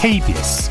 KBS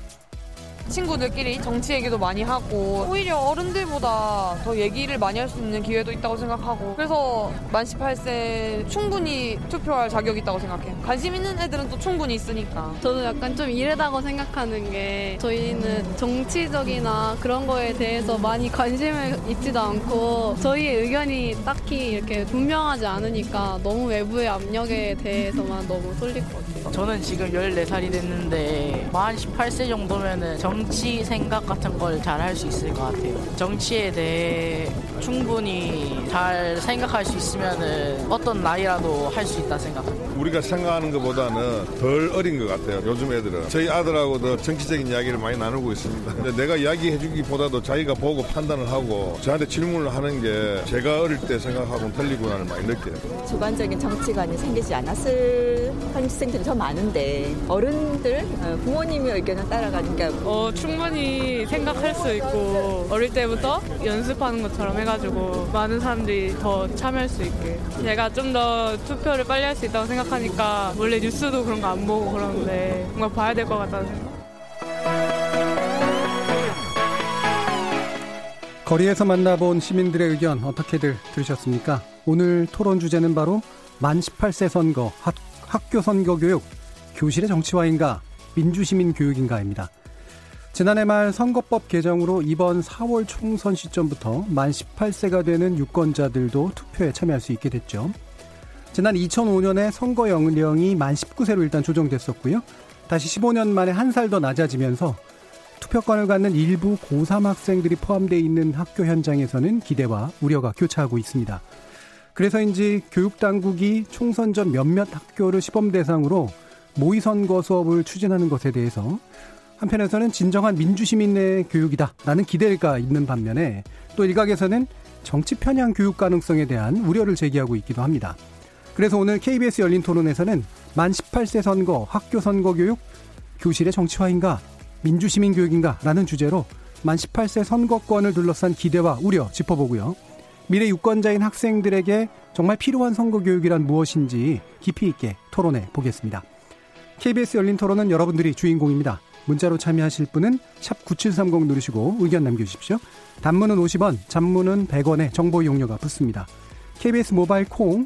친구들끼리 정치 얘기도 많이 하고 오히려 어른들보다 더 얘기를 많이 할 수 있는 기회도 있다고 생각하고, 그래서 만 18세 충분히 투표할 자격이 있다고 생각해요. 관심 있는 애들은 또 충분히 있으니까. 저는 약간 좀 이례다고 생각하는 게, 저희는 정치적이나 그런 거에 대해서 많이 관심을 있지도 않고 저희의 의견이 딱히 이렇게 분명하지 않으니까 너무 외부의 압력에 대해서만 너무 쏠릴 것 같아요. 저는 지금 14살이 됐는데 만 18세 정도면은 정치 생각 같은 걸 잘 할 수 있을 것 같아요. 정치에 대해 충분히 잘 생각할 수 있으면은 어떤 나이라도 할 수 있다 생각합니다. 우리가 생각하는 것보다는 덜 어린 것 같아요. 요즘 애들은. 저희 아들하고도 정치적인 이야기를 많이 나누고 있습니다. 근데 내가 이야기해주기보다도 자기가 보고 판단을 하고 저한테 질문을 하는 게 제가 어릴 때 생각하고는 틀리구나를 많이 느껴요. 주관적인 정치관이 생기지 않았을 학생들이 더 많은데, 어른들, 부모님의 의견을 따라가는 게 충분히 생각할 수 있고 어릴 때부터 연습하는 것처럼 해가지고 많은 사람들이 더 참여할 수 있게. 제가 좀 더 투표를 빨리 할 수 있다고 생각하니까 원래 뉴스도 그런 거 안 보고 그러는데 뭔가 봐야 될 것 같다는 생각. 거리에서 만나본 시민들의 의견 어떻게들 들으셨습니까? 오늘 토론 주제는 바로 만 18세 선거, 학교 선거 교육, 교실의 정치화인가, 민주시민 교육인가입니다. 지난해 말 선거법 개정으로 이번 4월 총선 시점부터 만 18세가 되는 유권자들도 투표에 참여할 수 있게 됐죠. 지난 2005년에 선거 연령이 만 19세로 일단 조정됐었고요. 다시 15년 만에 한 살 더 낮아지면서 투표권을 갖는 일부 고3 학생들이 포함되어 있는 학교 현장에서는 기대와 우려가 교차하고 있습니다. 그래서인지 교육당국이 총선 전 몇몇 학교를 시범 대상으로 모의선거 수업을 추진하는 것에 대해서, 한편에서는 진정한 민주시민의 교육이다라는 기대가 있는 반면에 또 일각에서는 정치 편향 교육 가능성에 대한 우려를 제기하고 있기도 합니다. 그래서 오늘 KBS 열린 토론에서는 만 18세 선거, 학교 선거 교육, 교실의 정치화인가, 민주시민 교육인가라는 주제로 만 18세 선거권을 둘러싼 기대와 우려 짚어보고요. 미래 유권자인 학생들에게 정말 필요한 선거 교육이란 무엇인지 깊이 있게 토론해 보겠습니다. KBS 열린 토론은 여러분들이 주인공입니다. 문자로 참여하실 분은 샵 9730 누르시고 의견 남겨주십시오. 단문은 50원, 장문은 100원에 정보 이용료가 붙습니다. KBS 모바일 콩,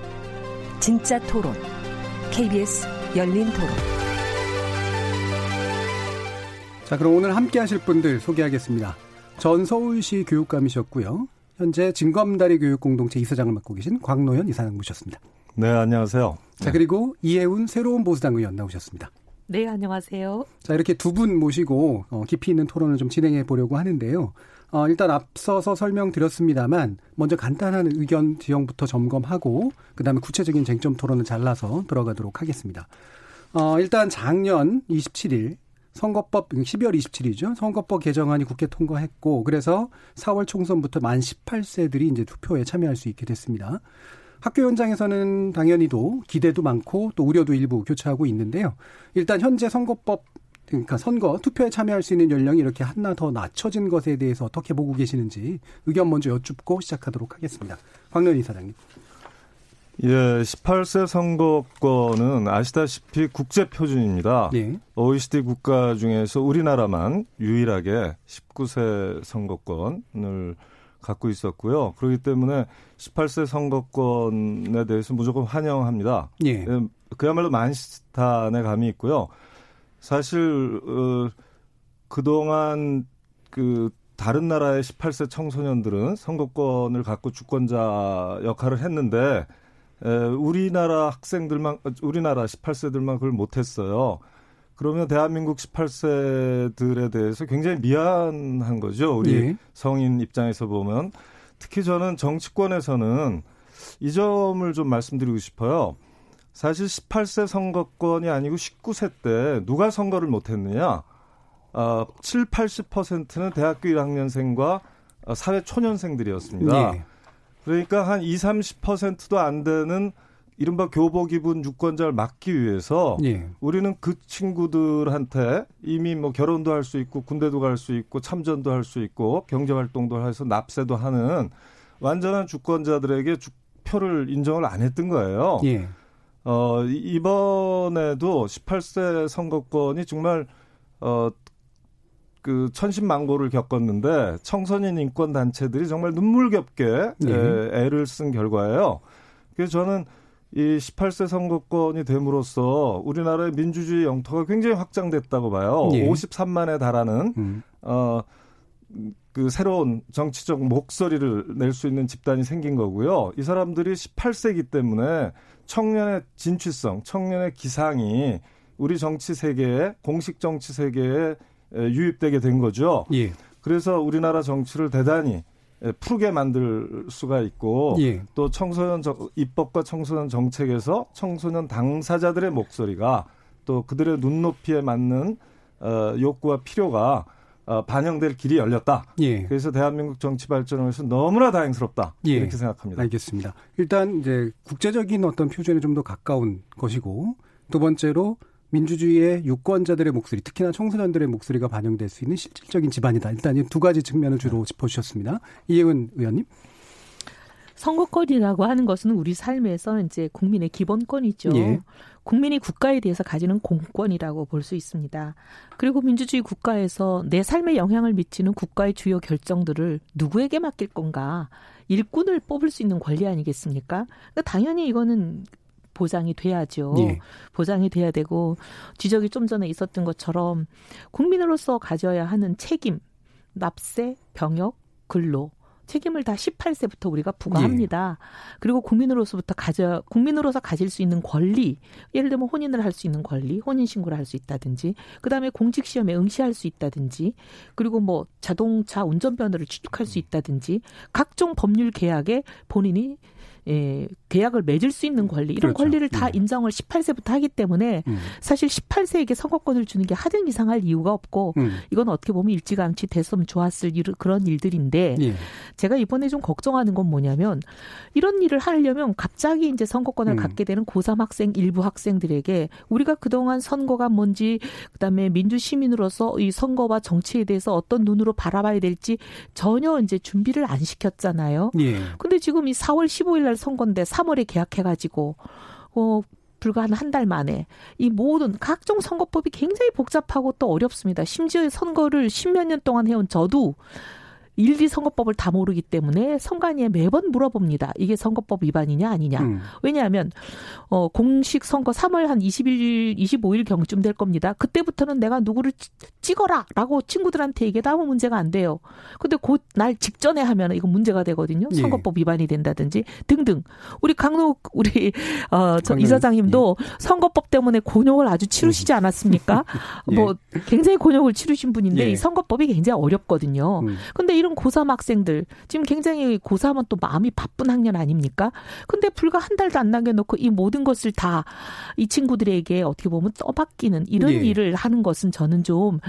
진짜 토론, KBS 열린 토론. 자, 그럼 오늘 함께 하실 분들 소개하겠습니다. 전 서울시 교육감이셨고요. 현재 징검다리 교육공동체 이사장을 맡고 계신 곽노현 이사장 모셨습니다. 네, 안녕하세요. 자, 그리고 이혜훈 새로운 보수당 의원 나오셨습니다. 네, 안녕하세요. 자, 이렇게 두 분 모시고 깊이 있는 토론을 좀 진행해 보려고 하는데요. 일단 앞서서 설명드렸습니다만 먼저 간단한 의견 지형부터 점검하고 그다음에 구체적인 쟁점 토론을 잘라서 들어가도록 하겠습니다. 일단 작년 27일 선거법, 12월 27일이죠. 선거법 개정안이 국회 통과했고, 그래서 4월 총선부터 만 18세들이 이제 투표에 참여할 수 있게 됐습니다. 학교 현장에서는 당연히도 기대도 많고 또 우려도 일부 교차하고 있는데요. 일단 현재 선거법, 그러니까 선거 투표에 참여할 수 있는 연령이 이렇게 하나 더 낮춰진 것에 대해서 어떻게 보고 계시는지 의견 먼저 여쭙고 시작하도록 하겠습니다. 곽노현 이사장님. 예, 18세 선거권은 아시다시피 국제 표준입니다. 네. OECD 국가 중에서 우리나라만 유일하게 19세 선거권을 갖고 있었고요. 그렇기 때문에 18세 선거권에 대해서 무조건 환영합니다. 예. 그야말로 만시탄의 감이 있고요. 사실 그동안 다른 나라의 18세 청소년들은 선거권을 갖고 주권자 역할을 했는데 우리나라 18세들만 그걸 못했어요. 그러면 대한민국 18세들에 대해서 굉장히 미안한 거죠. 우리 예. 성인 입장에서 보면. 특히 저는 정치권에서는 이 점을 좀 말씀드리고 싶어요. 사실 18세 선거권이 아니고 19세 때 누가 선거를 못했느냐. 7, 80%는 대학교 1학년생과 사회 초년생들이었습니다. 예. 그러니까 한 20, 30%도 안 되는 이른바 교복 입은 유권자를 막기 위해서 예. 우리는 그 친구들한테 이미 뭐 결혼도 할 수 있고 군대도 갈 수 있고 참전도 할 수 있고 경제활동도 해서 납세도 하는 완전한 주권자들에게 표를 인정을 안 했던 거예요. 예. 이번에도 18세 선거권이 정말 그 천신만고를 겪었는데 청소년 인권 단체들이 정말 눈물겹게 애를 쓴 결과예요. 그래서 저는 이 18세 선거권이 됨으로써 우리나라의 민주주의 영토가 굉장히 확장됐다고 봐요. 예. 53만에 달하는 그 새로운 정치적 목소리를 낼 수 있는 집단이 생긴 거고요. 이 사람들이 18세이기 때문에 청년의 진취성, 청년의 기상이 우리 정치 세계에, 공식 정치 세계에 유입되게 된 거죠. 예. 그래서 우리나라 정치를 대단히 푸르게 만들 수가 있고 예. 또 청소년 입법과 청소년 정책에서 청소년 당사자들의 목소리가 또 그들의 눈높이에 맞는 욕구와 필요가 반영될 길이 열렸다. 예. 그래서 대한민국 정치 발전을 위해서 너무나 다행스럽다. 예. 이렇게 생각합니다. 알겠습니다. 일단 이제 국제적인 어떤 표준에 좀 더 가까운 것이고 두 번째로 민주주의의 유권자들의 목소리, 특히나 청소년들의 목소리가 반영될 수 있는 실질적인 집안이다. 일단 이 두 가지 측면을 주로 짚어주셨습니다. 이혜훈 의원님. 선거권이라고 하는 것은 우리 삶에서 이제 국민의 기본권이죠. 예. 국민이 국가에 대해서 가지는 공권이라고 볼 수 있습니다. 그리고 민주주의 국가에서 내 삶에 영향을 미치는 국가의 주요 결정들을 누구에게 맡길 건가? 일꾼을 뽑을 수 있는 권리 아니겠습니까? 그러니까 당연히 이거는 보장이 돼야죠. 예. 보장이 돼야 되고 지적이 좀 전에 있었던 것처럼 국민으로서 가져야 하는 책임, 납세, 병역, 근로 책임을 다 18세부터 우리가 부과합니다. 예. 그리고 국민으로서 가질 수 있는 권리, 예를 들면 혼인을 할 수 있는 권리, 혼인 신고를 할 수 있다든지, 그다음에 공직 시험에 응시할 수 있다든지, 그리고 뭐 자동차 운전면허를 취득할 수 있다든지, 각종 법률 계약에 본인이 계약을 맺을 수 있는 권리, 이런 그렇죠. 권리를 다 인정을 18세부터 하기 때문에 사실 18세에게 선거권을 주는 게 하등 이상할 이유가 없고 이건 어떻게 보면 일찌감치 됐으면 좋았을 그런 일들인데 예. 제가 이번에 좀 걱정하는 건 뭐냐면 이런 일을 하려면 갑자기 이제 선거권을 갖게 되는 고3 학생, 일부 학생들에게 우리가 그동안 선거가 뭔지 그다음에 민주시민으로서 이 선거와 정치에 대해서 어떤 눈으로 바라봐야 될지 전혀 이제 준비를 안 시켰잖아요. 그런데 예. 지금 이 4월 15일 날 선거인데 3월에 개학해가지고 불과 한 달 만에 이 모든 각종 선거법이 굉장히 복잡하고 또 어렵습니다. 심지어 선거를 십몇 년 동안 해온 저도 일일이 선거법을 다 모르기 때문에 선관위에 매번 물어봅니다. 이게 선거법 위반이냐 아니냐. 왜냐하면 공식 선거 3월 한 20일, 25일경쯤 될 겁니다. 그때부터는 내가 누구를 찍어라라고 친구들한테 얘기해도 아무 문제가 안 돼요. 근데 곧 날 직전에 하면 이거 문제가 되거든요. 선거법 위반이 된다든지 등등. 우리 이 이사장님도 예. 선거법 때문에 곤욕을 아주 치르시지 않았습니까? 예. 뭐 굉장히 곤욕을 치르신 분인데 예. 이 선거법이 굉장히 어렵거든요. 근데 이런 고3 학생들, 지금 굉장히 고3은 또 마음이 바쁜 학년 아닙니까? 근데 불과 한 달도 안 남겨놓고 이 모든 것을 다 이 친구들에게 어떻게 보면 떠맡기는 이런 일을 하는 것은 저는 좀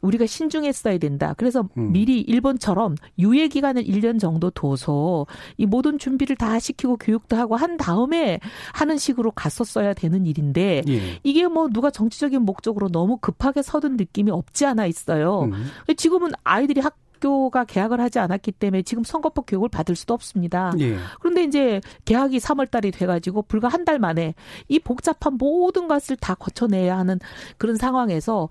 우리가 신중했어야 된다. 그래서 미리 일본처럼 유예기간을 1년 정도 둬서 이 모든 준비를 다 시키고 교육도 하고 한 다음에 하는 식으로 갔었어야 되는 일인데 이게 뭐 누가 정치적인 목적으로 너무 급하게 서둔 느낌이 없지 않아 있어요. 지금은 아이들이 학교가 개학을 하지 않았기 때문에 지금 선거법 교육을 받을 수도 없습니다. 예. 그런데 이제 개학이 3월 달이 돼가지고 불과 한 달 만에 이 복잡한 모든 것을 다 거쳐내야 하는 그런 상황에서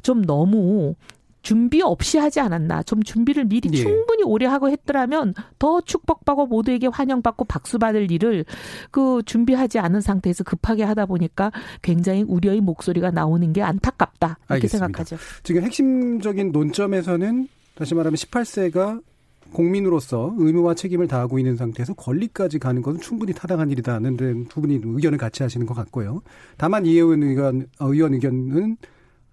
좀 너무 준비 없이 하지 않았나. 좀 준비를 미리 충분히 오래 하고 했더라면 더 축복받고 모두에게 환영받고 박수받을 일을 그 준비하지 않은 상태에서 급하게 하다 보니까 굉장히 우려의 목소리가 나오는 게 안타깝다. 이렇게 알겠습니다. 생각하죠. 지금 핵심적인 논점에서는 다시 말하면 18세가 공민으로서 의무와 책임을 다하고 있는 상태에서 권리까지 가는 것은 충분히 타당한 일이다는 두 분이 의견을 같이 하시는 것 같고요. 다만 이혜훈 의원 의견은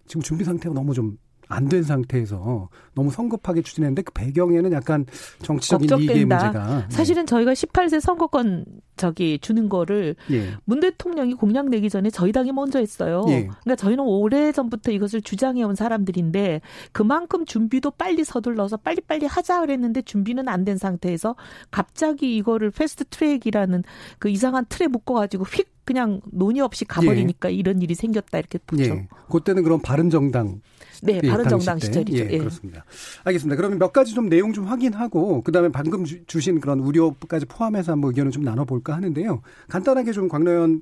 지금 준비 상태가 너무 좀 안 된 상태에서 너무 성급하게 추진했는데 그 배경에는 약간 정치적인 이익의 문제가. 사실은 저희가 18세 선거권 저기 주는 거를 예. 문 대통령이 공약 내기 전에 저희 당이 먼저 했어요. 예. 그러니까 저희는 오래전부터 이것을 주장해온 사람들인데 그만큼 준비도 빨리 서둘러서 빨리빨리 하자 그랬는데 준비는 안 된 상태에서 갑자기 이거를 패스트트랙이라는 그 이상한 틀에 묶어가지고 휙 그냥 논의 없이 가버리니까 예. 이런 일이 생겼다 이렇게 보죠. 예. 그때는 그럼 바른정당. 네. 예, 바른정당 시절이죠. 예, 예. 그렇습니다. 알겠습니다. 그러면 몇 가지 좀 내용 좀 확인하고 그다음에 방금 주신 그런 우려까지 포함해서 한번 의견을 좀 나눠볼까 하는데요. 간단하게 좀 곽노현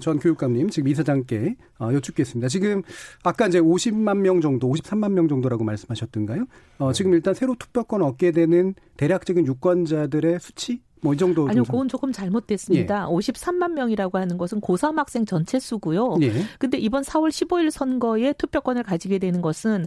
전 교육감님 지금 이사장께 여쭙겠습니다. 지금 아까 이제 50만 명 정도 53만 명 정도라고 말씀하셨던가요? 지금 일단 새로 투표권 얻게 되는 대략적인 유권자들의 수치? 뭐 이 정도 아니요, 그건 조금 잘못됐습니다. 예. 53만 명이라고 하는 것은 고3 학생 전체 수고요. 그런데 예. 이번 4월 15일 선거에 투표권을 가지게 되는 것은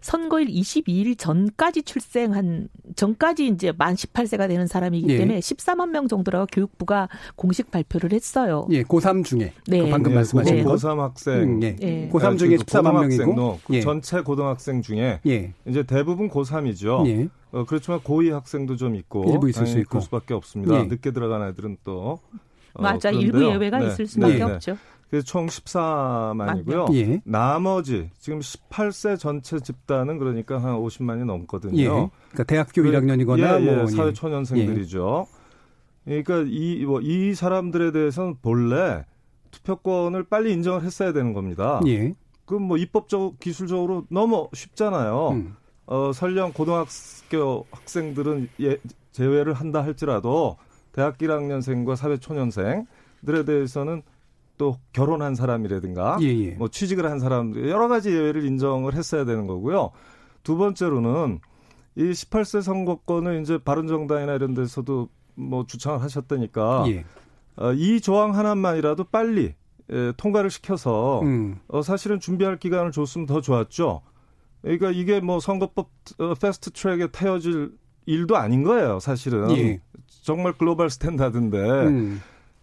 선거일 22일 전까지 출생한 전까지 이제 만 18세가 되는 사람이기 예. 때문에 14만 명 정도라고 교육부가 공식 발표를 했어요. 예, 고3 중에 네. 방금 예, 말씀하신 네. 고3 학생, 예. 예. 고3 중에 14만 명이고 예. 전체 고등학생 중에 예. 이제 대부분 고3이죠. 예. 그렇지만 고2 학생도 좀 있고 일부 있을 수 있고 그럴 수밖에 없습니다. 네. 늦게 들어간 애들은 또 맞아 일부 예외가 네. 있을 수밖에 네. 없죠. 그래서 총 14만이고요. 예. 나머지 지금 18세 전체 집단은 그러니까 한 50만이 넘거든요. 예. 그러니까 대학교 1학년이거나 예, 예. 뭐 사회 초년생들이죠. 예. 그러니까 이 사람들에 대해서는 본래 투표권을 빨리 인정을 했어야 되는 겁니다. 예. 그럼 뭐 입법적 기술적으로 너무 쉽잖아요. 설령 고등학교 학생들은 제외를 한다 할지라도 대학 1학년생과 사회 초년생들에 대해서는 또 결혼한 사람이라든가 예, 예. 뭐 취직을 한 사람들 여러 가지 예외를 인정을 했어야 되는 거고요. 두 번째로는 이 18세 선거권을 이제 바른정당이나 이런 데서도 뭐 주창을 하셨다니까 예. 이 조항 하나만이라도 빨리 통과를 시켜서 사실은 준비할 기간을 줬으면 더 좋았죠. 그러니까 이게 뭐 선거법 패스트 트랙에 태워질 일도 아닌 거예요, 사실은. 예. 정말 글로벌 스탠다드인데.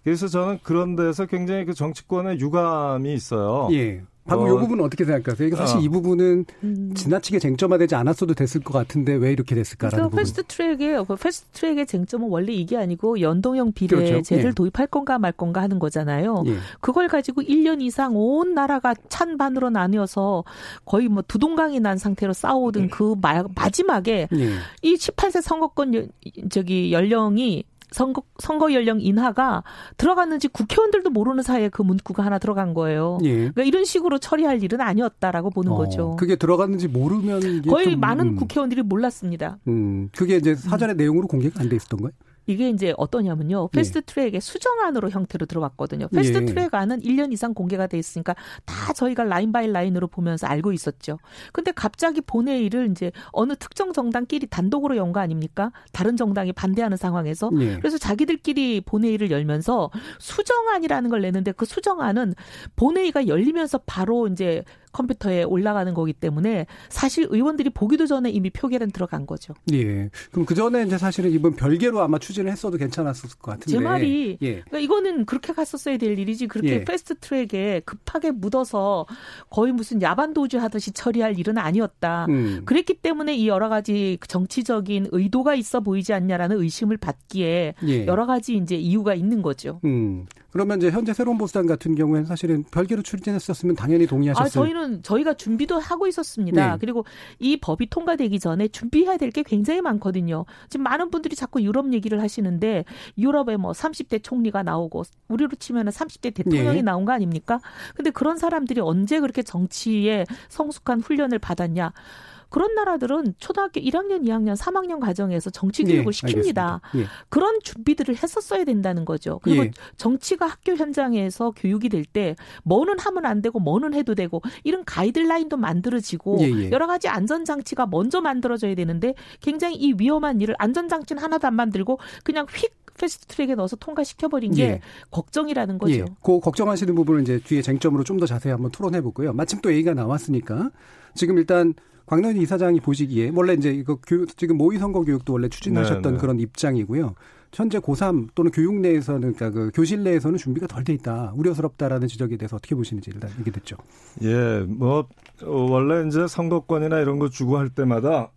그래서 저는 그런 데서 굉장히 그 정치권의 유감이 있어요. 예. 방금 이 부분은 어떻게 생각하세요? 이게 사실 이 부분은 지나치게 쟁점화되지 않았어도 됐을 것 같은데 왜 이렇게 됐을까라는 부분. 패스트트랙의 쟁점은 원래 이게 아니고 연동형 비례제를 그렇죠. 예. 도입할 건가 말 건가 하는 거잖아요. 예. 그걸 가지고 1년 이상 온 나라가 찬반으로 나뉘어서 거의 뭐 두 동강이 난 상태로 싸우던 그 마지막에 예. 이 18세 선거권 연령이 선거 연령 인하가 들어갔는지 국회의원들도 모르는 사이에 그 문구가 하나 들어간 거예요. 예. 그러니까 이런 식으로 처리할 일은 아니었다라고 보는 거죠. 그게 들어갔는지 모르면 이게 거의 많은 국회의원들이 몰랐습니다. 그게 이제 사전의 내용으로 공개가 안 돼 있었던 거예요? 이게 이제 어떠냐면요. 패스트트랙의 예. 수정안으로 형태로 들어왔거든요. 패스트트랙안은 예. 1년 이상 공개가 돼 있으니까 다 저희가 라인 바이 라인으로 보면서 알고 있었죠. 그런데 갑자기 본회의를 이제 어느 특정 정당끼리 단독으로 연 거 아닙니까? 다른 정당이 반대하는 상황에서. 예. 그래서 자기들끼리 본회의를 열면서 수정안이라는 걸 내는데 그 수정안은 본회의가 열리면서 바로 이제 컴퓨터에 올라가는 거기 때문에 사실 의원들이 보기도 전에 이미 표결은 들어간 거죠. 예. 그럼 그 전에 이제 사실은 이번 별개로 아마 추진을 했어도 괜찮았을 것 같은데. 제 말이 예. 그러니까 이거는 그렇게 갔었어야 될 일이지 그렇게 예. 패스트트랙에 급하게 묻어서 거의 무슨 야반도주 하듯이 처리할 일은 아니었다. 그랬기 때문에 이 여러 가지 정치적인 의도가 있어 보이지 않냐라는 의심을 받기에 예. 여러 가지 이제 이유가 있는 거죠. 그러면 이제 현재 새로운 보수당 같은 경우에는 사실은 별개로 추진했었으면 당연히 동의하셨어요. 저희는 저희가 준비도 하고 있었습니다. 네. 그리고 이 법이 통과되기 전에 준비해야 될 게 굉장히 많거든요. 지금 많은 분들이 자꾸 유럽 얘기를 하시는데 유럽에 뭐 30대 총리가 나오고 우리로 치면 30대 대통령이 네. 나온 거 아닙니까? 그런데 그런 사람들이 언제 그렇게 정치에 성숙한 훈련을 받았냐. 그런 나라들은 초등학교 1학년, 2학년, 3학년 과정에서 정치 교육을 예, 시킵니다. 예. 그런 준비들을 했었어야 된다는 거죠. 그리고 예. 정치가 학교 현장에서 교육이 될 때 뭐는 하면 안 되고 뭐는 해도 되고 이런 가이드라인도 만들어지고 예, 예. 여러 가지 안전장치가 먼저 만들어져야 되는데 굉장히 이 위험한 일을 안전장치는 하나도 안 만들고 그냥 휙 패스트트랙에 넣어서 통과시켜버린 게 예. 걱정이라는 거죠. 예. 그 걱정하시는 부분을 이제 뒤에 쟁점으로 좀 더 자세히 한번 토론해보고요. 마침 또 얘기가 나왔으니까 지금 일단 곽노현 이사장이 보시기에 원래 이제 이거 지금 모의 선거 교육도 원래 추진하셨던 네, 네. 그런 입장이고요. 현재 고3 또는 교육 내에서는, 그러니까 그 교실 내에서는 준비가 덜 돼 있다, 우려스럽다라는 지적에 대해서 어떻게 보시는지 일단 얘기 듣죠. 예, 뭐 원래 이제 선거권이나 이런 거 주고 할 때마다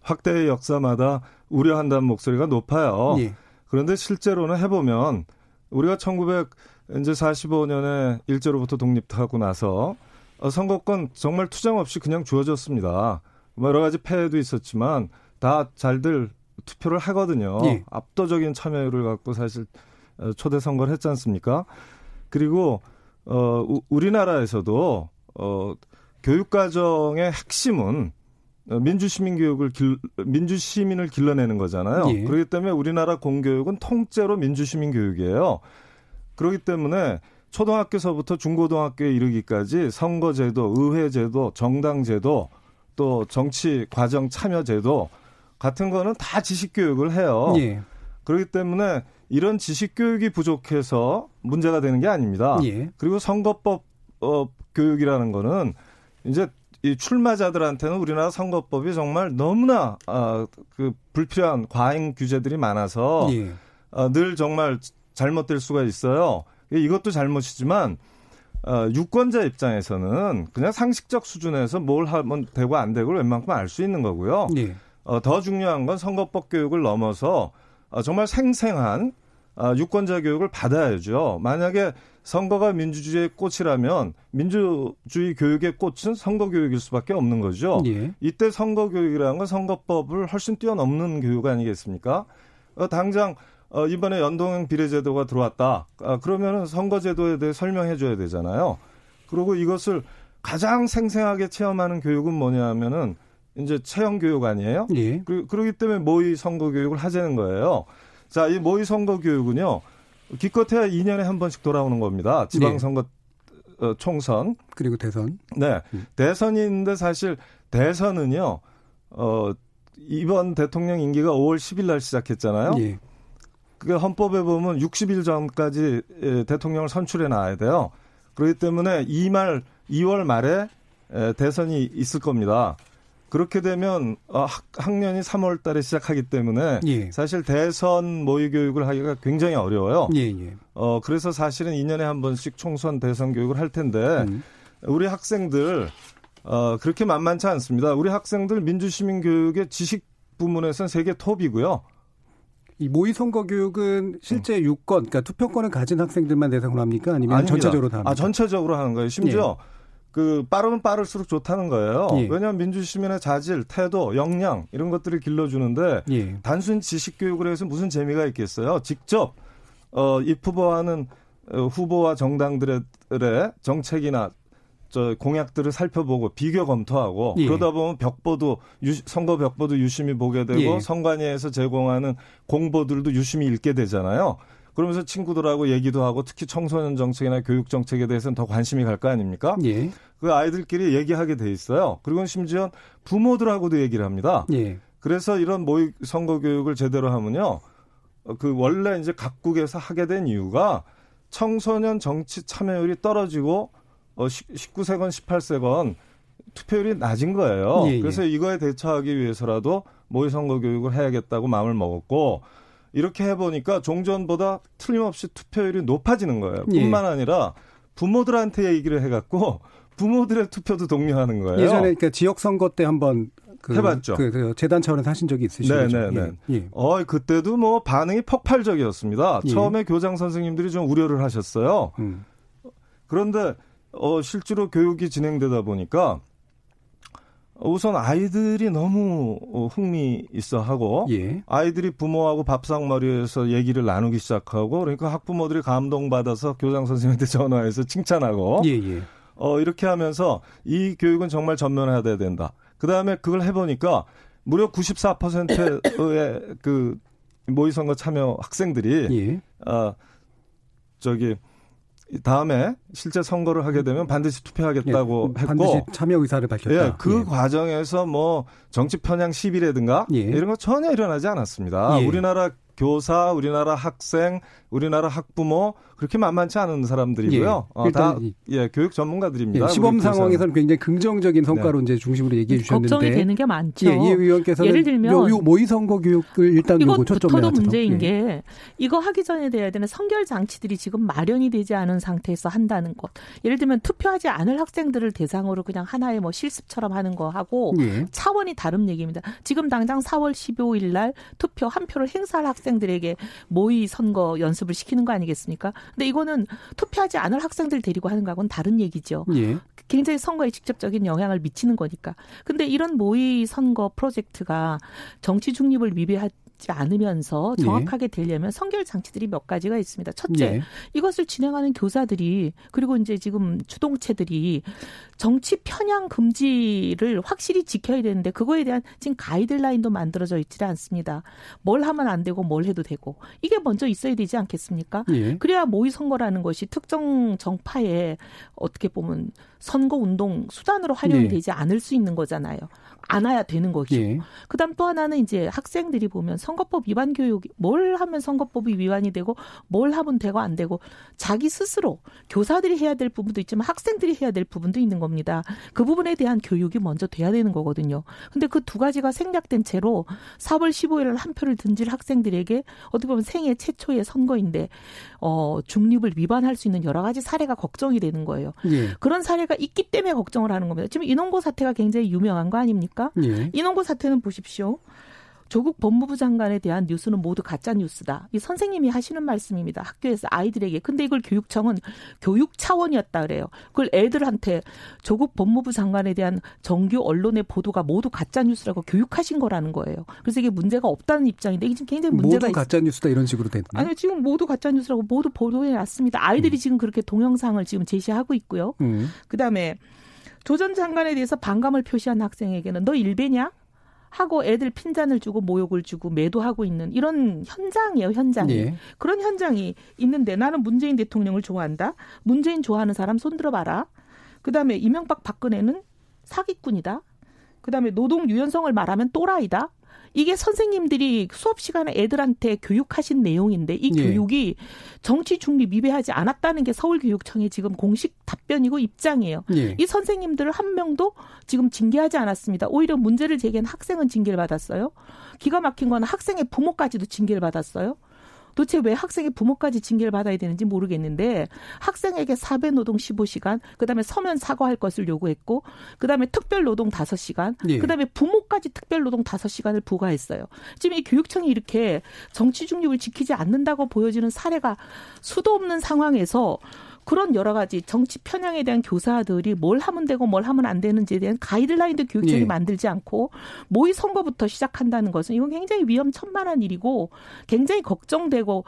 확대의 역사마다 우려한다는 목소리가 높아요. 예. 그런데 실제로는 해보면 우리가 1945년에 일제로부터 독립하고 나서 선거권 정말 투쟁 없이 그냥 주어졌습니다. 여러 가지 폐해도 있었지만 다 잘들 투표를 하거든요. 예. 압도적인 참여율을 갖고 사실 초대 선거를 했지 않습니까? 그리고 우리나라에서도 교육과정의 핵심은 민주시민을 길러내는 거잖아요. 예. 그렇기 때문에 우리나라 공교육은 통째로 민주시민 교육이에요. 그렇기 때문에 초등학교서부터 중고등학교에 이르기까지 선거제도, 의회제도, 정당제도, 또 정치과정 참여제도 같은 거는 다 지식교육을 해요. 예. 그렇기 때문에 이런 지식교육이 부족해서 문제가 되는 게 아닙니다. 예. 그리고 선거법 교육이라는 거는 이제 이 출마자들한테는 우리나라 선거법이 정말 너무나 그 불필요한 과잉 규제들이 많아서 예. 늘 정말 잘못될 수가 있어요. 이것도 잘못이지만 유권자 입장에서는 그냥 상식적 수준에서 뭘 하면 되고 안 되고를 웬만큼 알 수 있는 거고요. 예. 더 중요한 건 선거법 교육을 넘어서 정말 생생한 유권자 교육을 받아야죠. 만약에 선거가 민주주의의 꽃이라면 민주주의 교육의 꽃은 선거 교육일 수밖에 없는 거죠. 예. 이때 선거 교육이라는 건 선거법을 훨씬 뛰어넘는 교육 아니겠습니까? 당장 이번에 연동형 비례제도가 들어왔다. 그러면은 선거제도에 대해 설명해줘야 되잖아요. 그리고 이것을 가장 생생하게 체험하는 교육은 뭐냐면은 이제 체험 교육 아니에요? 예. 그러기 때문에 모의 선거 교육을 하자는 거예요. 자, 이 모의 선거 교육은요, 기껏해야 2년에 한 번씩 돌아오는 겁니다. 지방선거, 네. 총선. 그리고 대선. 네. 대선이 있는데 사실 대선은요, 이번 대통령 임기가 5월 10일 날 시작했잖아요. 예. 그게 헌법에 보면 60일 전까지 대통령을 선출해 놔야 돼요. 그렇기 때문에 2월 말에 대선이 있을 겁니다. 그렇게 되면 학년이 3월 달에 시작하기 때문에 예. 사실 대선 모의 교육을 하기가 굉장히 어려워요. 예. 그래서 사실은 2년에 한 번씩 총선 대선 교육을 할 텐데 우리 학생들 그렇게 만만치 않습니다. 우리 학생들 민주시민 교육의 지식 부문에서는 세계 톱이고요. 이 모의 선거 교육은 실제 유권, 그러니까 투표권을 가진 학생들만 대상으로 합니까? 아니면 아닙니다. 전체적으로 다 합니까? 전체적으로 하는 거예요. 심지어 예. 그 빠르면 빠를수록 좋다는 거예요. 예. 왜냐하면 민주시민의 자질, 태도, 역량 이런 것들을 길러주는데 예. 단순 지식교육을 해서 무슨 재미가 있겠어요. 직접 입후보하는 후보와 정당들의 정책이나 공약들을 살펴보고 비교 검토하고 예. 그러다 보면 선거 벽보도 유심히 보게 되고 예. 선관위에서 제공하는 공보들도 유심히 읽게 되잖아요. 그러면서 친구들하고 얘기도 하고 특히 청소년 정책이나 교육 정책에 대해서는 더 관심이 갈 거 아닙니까? 예. 그 아이들끼리 얘기하게 돼 있어요. 그리고 심지어 부모들하고도 얘기를 합니다. 예. 그래서 이런 모의 선거 교육을 제대로 하면요. 그 원래 이제 각국에서 하게 된 이유가 청소년 정치 참여율이 떨어지고 19세건 18세건 투표율이 낮은 거예요. 예. 그래서 이거에 대처하기 위해서라도 모의 선거 교육을 해야겠다고 마음을 먹었고 이렇게 해보니까 종전보다 틀림없이 투표율이 높아지는 거예요. 뿐만 아니라 부모들한테 얘기를 해갖고 부모들의 투표도 독려하는 거예요. 예전에 그러니까 지역선거 때 한번 해봤죠. 재단 차원에서 하신 적이 있으시죠? 네네네. 예. 그때도 뭐 반응이 폭발적이었습니다. 예. 처음에 교장 선생님들이 좀 우려를 하셨어요. 그런데 실제로 교육이 진행되다 보니까 우선 아이들이 너무 흥미 있어 하고 예. 아이들이 부모하고 밥상머리에서 얘기를 나누기 시작하고 그러니까 학부모들이 감동받아서 교장 선생님한테 전화해서 칭찬하고 예. 이렇게 하면서 이 교육은 정말 전면화돼야 된다. 그다음에 그걸 해보니까 무려 94%의 그 모의선거 참여 학생들이 예. 다음에 실제 선거를 하게 되면 반드시 투표하겠다고 했고 반드시 참여 의사를 밝혔다. 예, 그 과정에서 뭐 정치 편향 시비라든가 이런 거 전혀 일어나지 않았습니다. 예. 우리나라 교사, 우리나라 학생, 우리나라 학부모 그렇게 만만치 않은 사람들이고요. 예, 다 예, 교육 전문가들입니다. 예, 시범 상황에서는 굉장히 긍정적인 성과로 네. 이제 중심으로 얘기해 주셨는데 걱정이 되는 게 많죠. 예, 이 의원께서는 예를 들면 모의 선거 교육을 일단 요거 초점을 맞춰서. 이것부터도 문제인 예. 게 이거 하기 전에 돼야 되는 선결 장치들이 지금 마련이 되지 않은 상태에서 한다는 것. 예를 들면 투표하지 않을 학생들을 대상으로 그냥 하나의 뭐 실습처럼 하는 거 하고 예. 차원이 다른 얘기입니다. 지금 당장 4월 15일 날 투표 한 표를 행사할 학생들에게 모의 선거 연습을 시키는 거 아니겠습니까? 근데 이거는 투표하지 않을 학생들 데리고 하는 거하고는 다른 얘기죠. 예. 굉장히 선거에 직접적인 영향을 미치는 거니까. 근데 이런 모의 선거 프로젝트가 정치 중립을 위배할 않으면서 정확하게 되려면 선결 장치들이 몇 가지가 있습니다. 첫째, 이것을 진행하는 교사들이 그리고 이제 지금 주동체들이 정치 편향 금지를 확실히 지켜야 되는데 그거에 대한 지금 가이드라인도 만들어져 있지 않습니다. 뭘 하면 안 되고 뭘 해도 되고 이게 먼저 있어야 되지 않겠습니까? 예. 그래야 모의 선거라는 것이 특정 정파의 어떻게 보면 선거 운동 수단으로 활용되지 않을 수 있는 거잖아요. 안아야 되는 거죠. 예. 그다음 또 하나는 이제 학생들이 보면 선거법 위반 교육이 뭘 하면 선거법이 위반이 되고 뭘 하면 되고 안 되고 자기 스스로 교사들이 해야 될 부분도 있지만 학생들이 해야 될 부분도 있는 겁니다. 그 부분에 대한 교육이 먼저 돼야 되는 거거든요. 근데 그 두 가지가 생략된 채로 4월 15일 한 표를 던질 학생들에게 어떻게 보면 생애 최초의 선거인데 중립을 위반할 수 있는 여러 가지 사례가 걱정이 되는 거예요. 예. 그런 사례가 있기 때문에 걱정을 하는 겁니다. 지금 인원고 사태가 굉장히 유명한 거 아닙니까? 예. 인원고 사태는 보십시오. 조국 법무부 장관에 대한 뉴스는 모두 가짜 뉴스다. 이 선생님이 하시는 말씀입니다. 학교에서 아이들에게. 근데 이걸 교육청은 교육 차원이었다 그래요. 그걸 애들한테 조국 법무부 장관에 대한 정규 언론의 보도가 모두 가짜 뉴스라고 교육하신 거라는 거예요. 그래서 이게 문제가 없다는 입장인데 이게 지금 굉장히 문제가 있어요. 모두 가짜 뉴스다 이런 식으로 됐네. 아니요. 지금 모두 가짜 뉴스라고 모두 보도해 놨습니다. 아이들이 지금 그렇게 동영상을 지금 제시하고 있고요. 그다음에 조 전 장관에 대해서 반감을 표시한 학생에게는 너 일베냐? 하고 애들 핀잔을 주고 모욕을 주고 매도하고 있는 이런 현장이에요. 현장이. 예. 그런 현장이 있는데 나는 문재인 대통령을 좋아한다. 문재인 좋아하는 사람 손들어봐라. 그다음에 이명박 박근혜는 사기꾼이다. 그다음에 노동 유연성을 말하면 또라이다. 이게 선생님들이 수업 시간에 애들한테 교육하신 내용인데 이 교육이 정치 중립 위배하지 않았다는 게 서울교육청의 지금 공식 답변이고 입장이에요. 예. 이 선생님들 한 명도 지금 징계하지 않았습니다. 오히려 문제를 제기한 학생은 징계를 받았어요. 기가 막힌 건 학생의 부모까지도 징계를 받았어요. 도대체 왜 학생의 부모까지 징계를 받아야 되는지 모르겠는데 학생에게 사배노동 15시간, 그다음에 서면 사과할 것을 요구했고 그다음에 특별노동 5시간, 그다음에 부모까지 특별노동 5시간을 부과했어요. 지금 이 교육청이 이렇게 정치 중립을 지키지 않는다고 보여지는 사례가 수도 없는 상황에서 그런 여러 가지 정치 편향에 대한 교사들이 뭘 하면 되고 뭘 하면 안 되는지에 대한 가이드라인도 교육청이 만들지 않고 모의 선거부터 시작한다는 것은 이건 굉장히 위험천만한 일이고 굉장히 걱정되고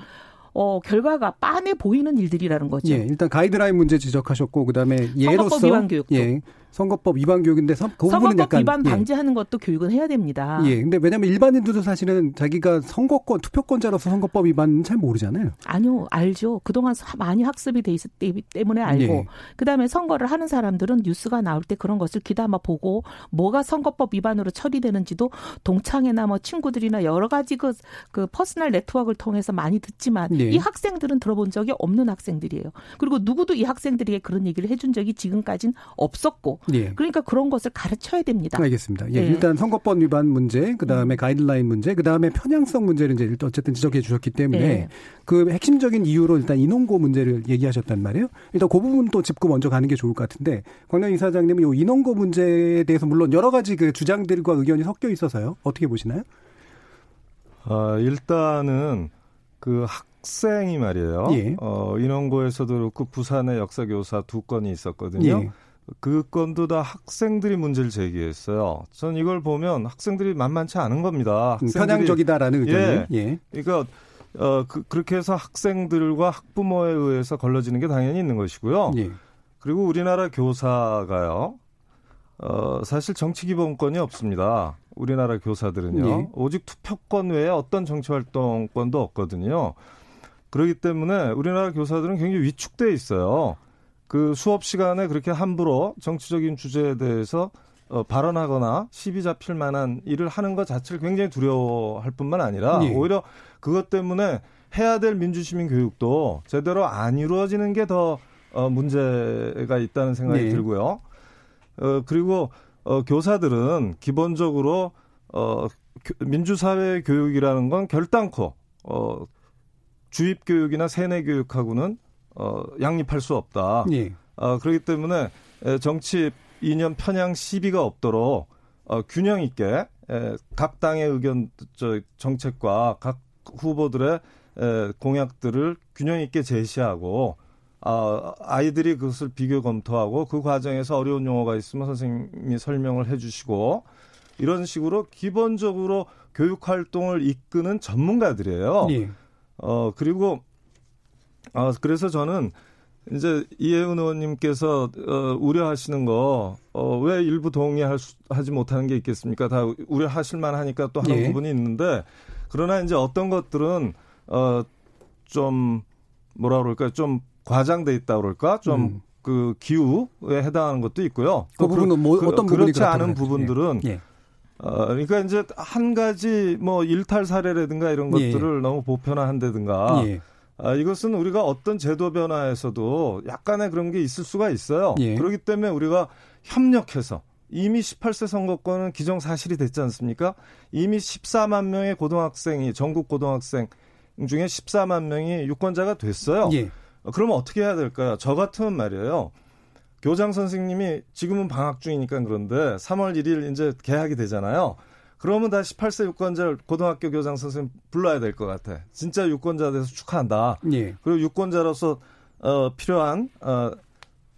결과가 빤해 보이는 일들이라는 거죠. 예, 일단 가이드라인 문제 지적하셨고 그다음에 예로서 선거법 위반 교육도. 예, 선거법 위반 교육인데 그 선거법 약간, 위반 방지하는 것도 교육은 해야 됩니다. 예, 근데 왜냐하면 일반인들도 사실은 자기가 선거권 투표권자로서 선거법 위반은 잘 모르잖아요. 아니요, 알죠. 그동안 많이 학습이 돼 있었기 때문에 알고 그다음에 선거를 하는 사람들은 뉴스가 나올 때 그런 것을 귀담아 보고 뭐가 선거법 위반으로 처리되는지도 동창회나 뭐 친구들이나 여러 가지 그 퍼스널 네트워크를 통해서 많이 듣지만 이 학생들은 들어본 적이 없는 학생들이에요. 그리고 누구도 이 학생들에게 그런 얘기를 해준 적이 지금까지는 없었고 그러니까 그런 것을 가르쳐야 됩니다. 알겠습니다. 예, 일단 선거법 위반 문제, 그다음에 가이드라인 문제, 그다음에 편향성 문제를 이제 어쨌든 지적해 주셨기 때문에 그 핵심적인 이유로 일단 인원고 문제를 얘기하셨단 말이에요. 일단 그 부분 또 짚고 먼저 가는 게 좋을 것 같은데 곽노현 이사장님은 이 인원고 문제에 대해서 물론 여러 가지 그 주장들과 의견이 섞여 있어서요. 어떻게 보시나요? 일단은 그 학생이 말이에요. 인원고에서도 그렇고 부산의 역사교사 2건이 있었거든요. 그 건도 다 학생들이 문제를 제기했어요. 전 이걸 보면 학생들이 만만치 않은 겁니다. 학생들이, 편향적이다라는 의견을. 그러니까 그렇게 해서 학생들과 학부모에 의해서 걸러지는 게 당연히 있는 것이고요. 그리고 우리나라 교사가요. 사실 정치기본권이 없습니다. 우리나라 교사들은요. 오직 투표권 외에 어떤 정치활동권도 없거든요. 그렇기 때문에 우리나라 교사들은 굉장히 위축돼 있어요. 그 수업 시간에 그렇게 함부로 정치적인 주제에 대해서 발언하거나 시비 잡힐 만한 일을 하는 것 자체를 굉장히 두려워할 뿐만 아니라 예. 오히려 그것 때문에 해야 될 민주시민 교육도 제대로 안 이루어지는 게 더 문제가 있다는 생각이 예. 들고요. 그리고 교사들은 기본적으로 민주사회 교육이라는 건 결단코 주입교육이나 세뇌교육하고는 양립할 수 없다. 예. 그렇기 때문에 정치 이념 편향 시비가 없도록 균형 있게 각 당의 의견, 정책과 각 후보들의 공약들을 균형 있게 제시하고 아이들이 그것을 비교 검토하고 그 과정에서 어려운 용어가 있으면 선생님이 설명을 해 주시고 이런 식으로 기본적으로 교육활동을 이끄는 전문가들이에요. 네. 그리고 그래서 저는 이제 이혜훈 의원님께서 우려하시는 거 왜 일부 동의하지 못하는 게 있겠습니까? 다 우려하실 만하니까 또 하는 예. 부분이 있는데 그러나 이제 어떤 것들은 좀 뭐라 그럴까요? 좀 과장돼 있다 그럴까? 좀 그 기우에 해당하는 것도 있고요. 그 부분은 뭐 어떤 부분이 그렇지 않은 부분들은 예. 그러니까 이제 한 가지 뭐 일탈 사례라든가 이런 것들을 예. 너무 보편화한다든가. 예. 이것은 우리가 어떤 제도 변화에서도 약간의 그런 게 있을 수가 있어요. 예. 그렇기 때문에 우리가 협력해서 이미 18세 선거권은 기정사실이 됐지 않습니까? 이미 14만 명의 고등학생이 전국 고등학생 중에 14만 명이 유권자가 됐어요. 예. 그러면 어떻게 해야 될까요? 저 같으면 말이에요. 교장 선생님이 지금은 방학 중이니까 그런데 3월 1일 이제 개학이 되잖아요. 그러면 다 18세 유권자 고등학교 교장 선생님 불러야 될 것 같아. 진짜 유권자 돼서 축하한다. 예. 그리고 유권자로서 필요한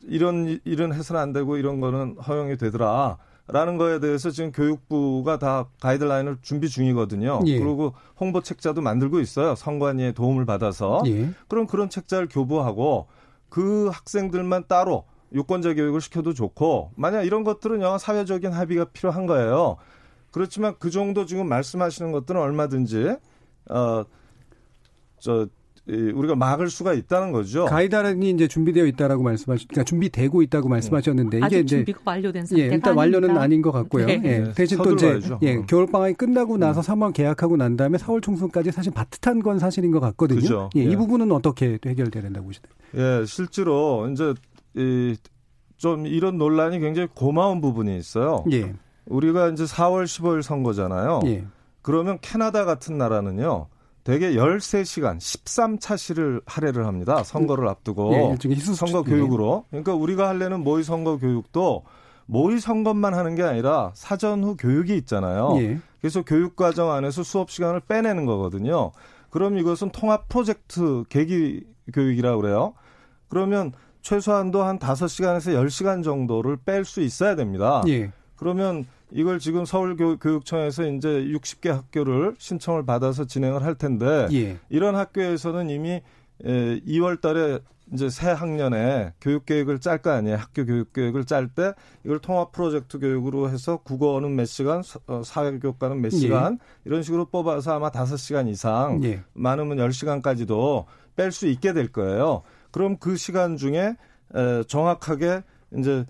이런 해서는 안 되고 이런 거는 허용이 되더라라는 거에 대해서 지금 교육부가 다 가이드라인을 준비 중이거든요. 예. 그리고 홍보 책자도 만들고 있어요. 선관위의 도움을 받아서. 예. 그럼 그런 책자를 교부하고 그 학생들만 따로 유권자 교육을 시켜도 좋고 만약 이런 것들은 영화 사회적인 합의가 필요한 거예요. 그렇지만 그 정도 지금 말씀하시는 것들은 얼마든지 우리가 막을 수가 있다는 거죠. 가이드라인이 이제 준비되어 있다라고 그러니까 준비되고 있다고 말씀하셨는데 이게 아직 준비가 완료된 상태가 아닙니다. 일단 완료는 아닌 것 같고요. 네. 예, 대신 또 이제 겨울 방학이 끝나고 나서 3월 개학하고 난 다음에 4월 총선까지 사실 바듯한 건 사실인 것 같거든요. 그죠. 예, 예. 이 부분은 어떻게 해결돼야 된다고 보시나요? 예, 실제로 이제 좀 이런 논란이 굉장히 고마운 부분이 있어요. 예. 우리가 이제 4월 15일 선거잖아요. 예. 그러면 캐나다 같은 나라는요. 되게 13시간 13차시를 할애를 합니다. 선거를 앞두고 예, 일종의 선거 교육으로. 그러니까 우리가 하려는 모의 선거 교육도 모의 선거만 하는 게 아니라 사전 후 교육이 있잖아요. 예. 그래서 교육 과정 안에서 수업 시간을 빼내는 거거든요. 그럼 이것은 통합 프로젝트 계기 교육이라고 그래요. 그러면 최소한도 한 5시간에서 10시간 정도를 뺄 수 있어야 됩니다. 예. 그러면 이걸 지금 서울교육청에서 이제 60개 학교를 신청을 받아서 진행을 할 텐데 예. 이런 학교에서는 이미 2월 달에 이제 새 학년에 교육계획을 짤 거 아니에요. 학교 교육계획을 짤 때 이걸 통합 프로젝트 교육으로 해서 국어는 몇 시간, 사회교과는 몇 시간 예. 이런 식으로 뽑아서 아마 5시간 이상 예. 많으면 10시간까지도 뺄 수 있게 될 거예요. 그럼 그 시간 중에 정확하게 이제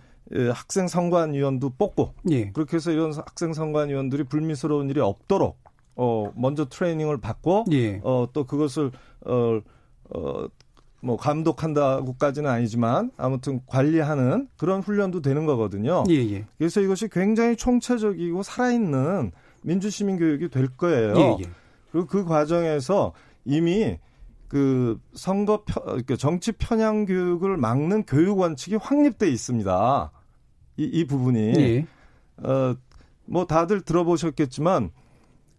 학생 선관위원도 뽑고 예. 그렇게 해서 이런 학생 선관위원들이 불미스러운 일이 없도록 먼저 트레이닝을 받고 예. 또 그것을 뭐 감독한다고까지는 아니지만 아무튼 관리하는 그런 훈련도 되는 거거든요. 예예. 그래서 이것이 굉장히 총체적이고 살아있는 민주시민 교육이 될 거예요. 예예. 그리고 그 과정에서 이미 그 정치 편향 교육을 막는 교육 원칙이 확립돼 있습니다. 이 부분이 예. 뭐 다들 들어보셨겠지만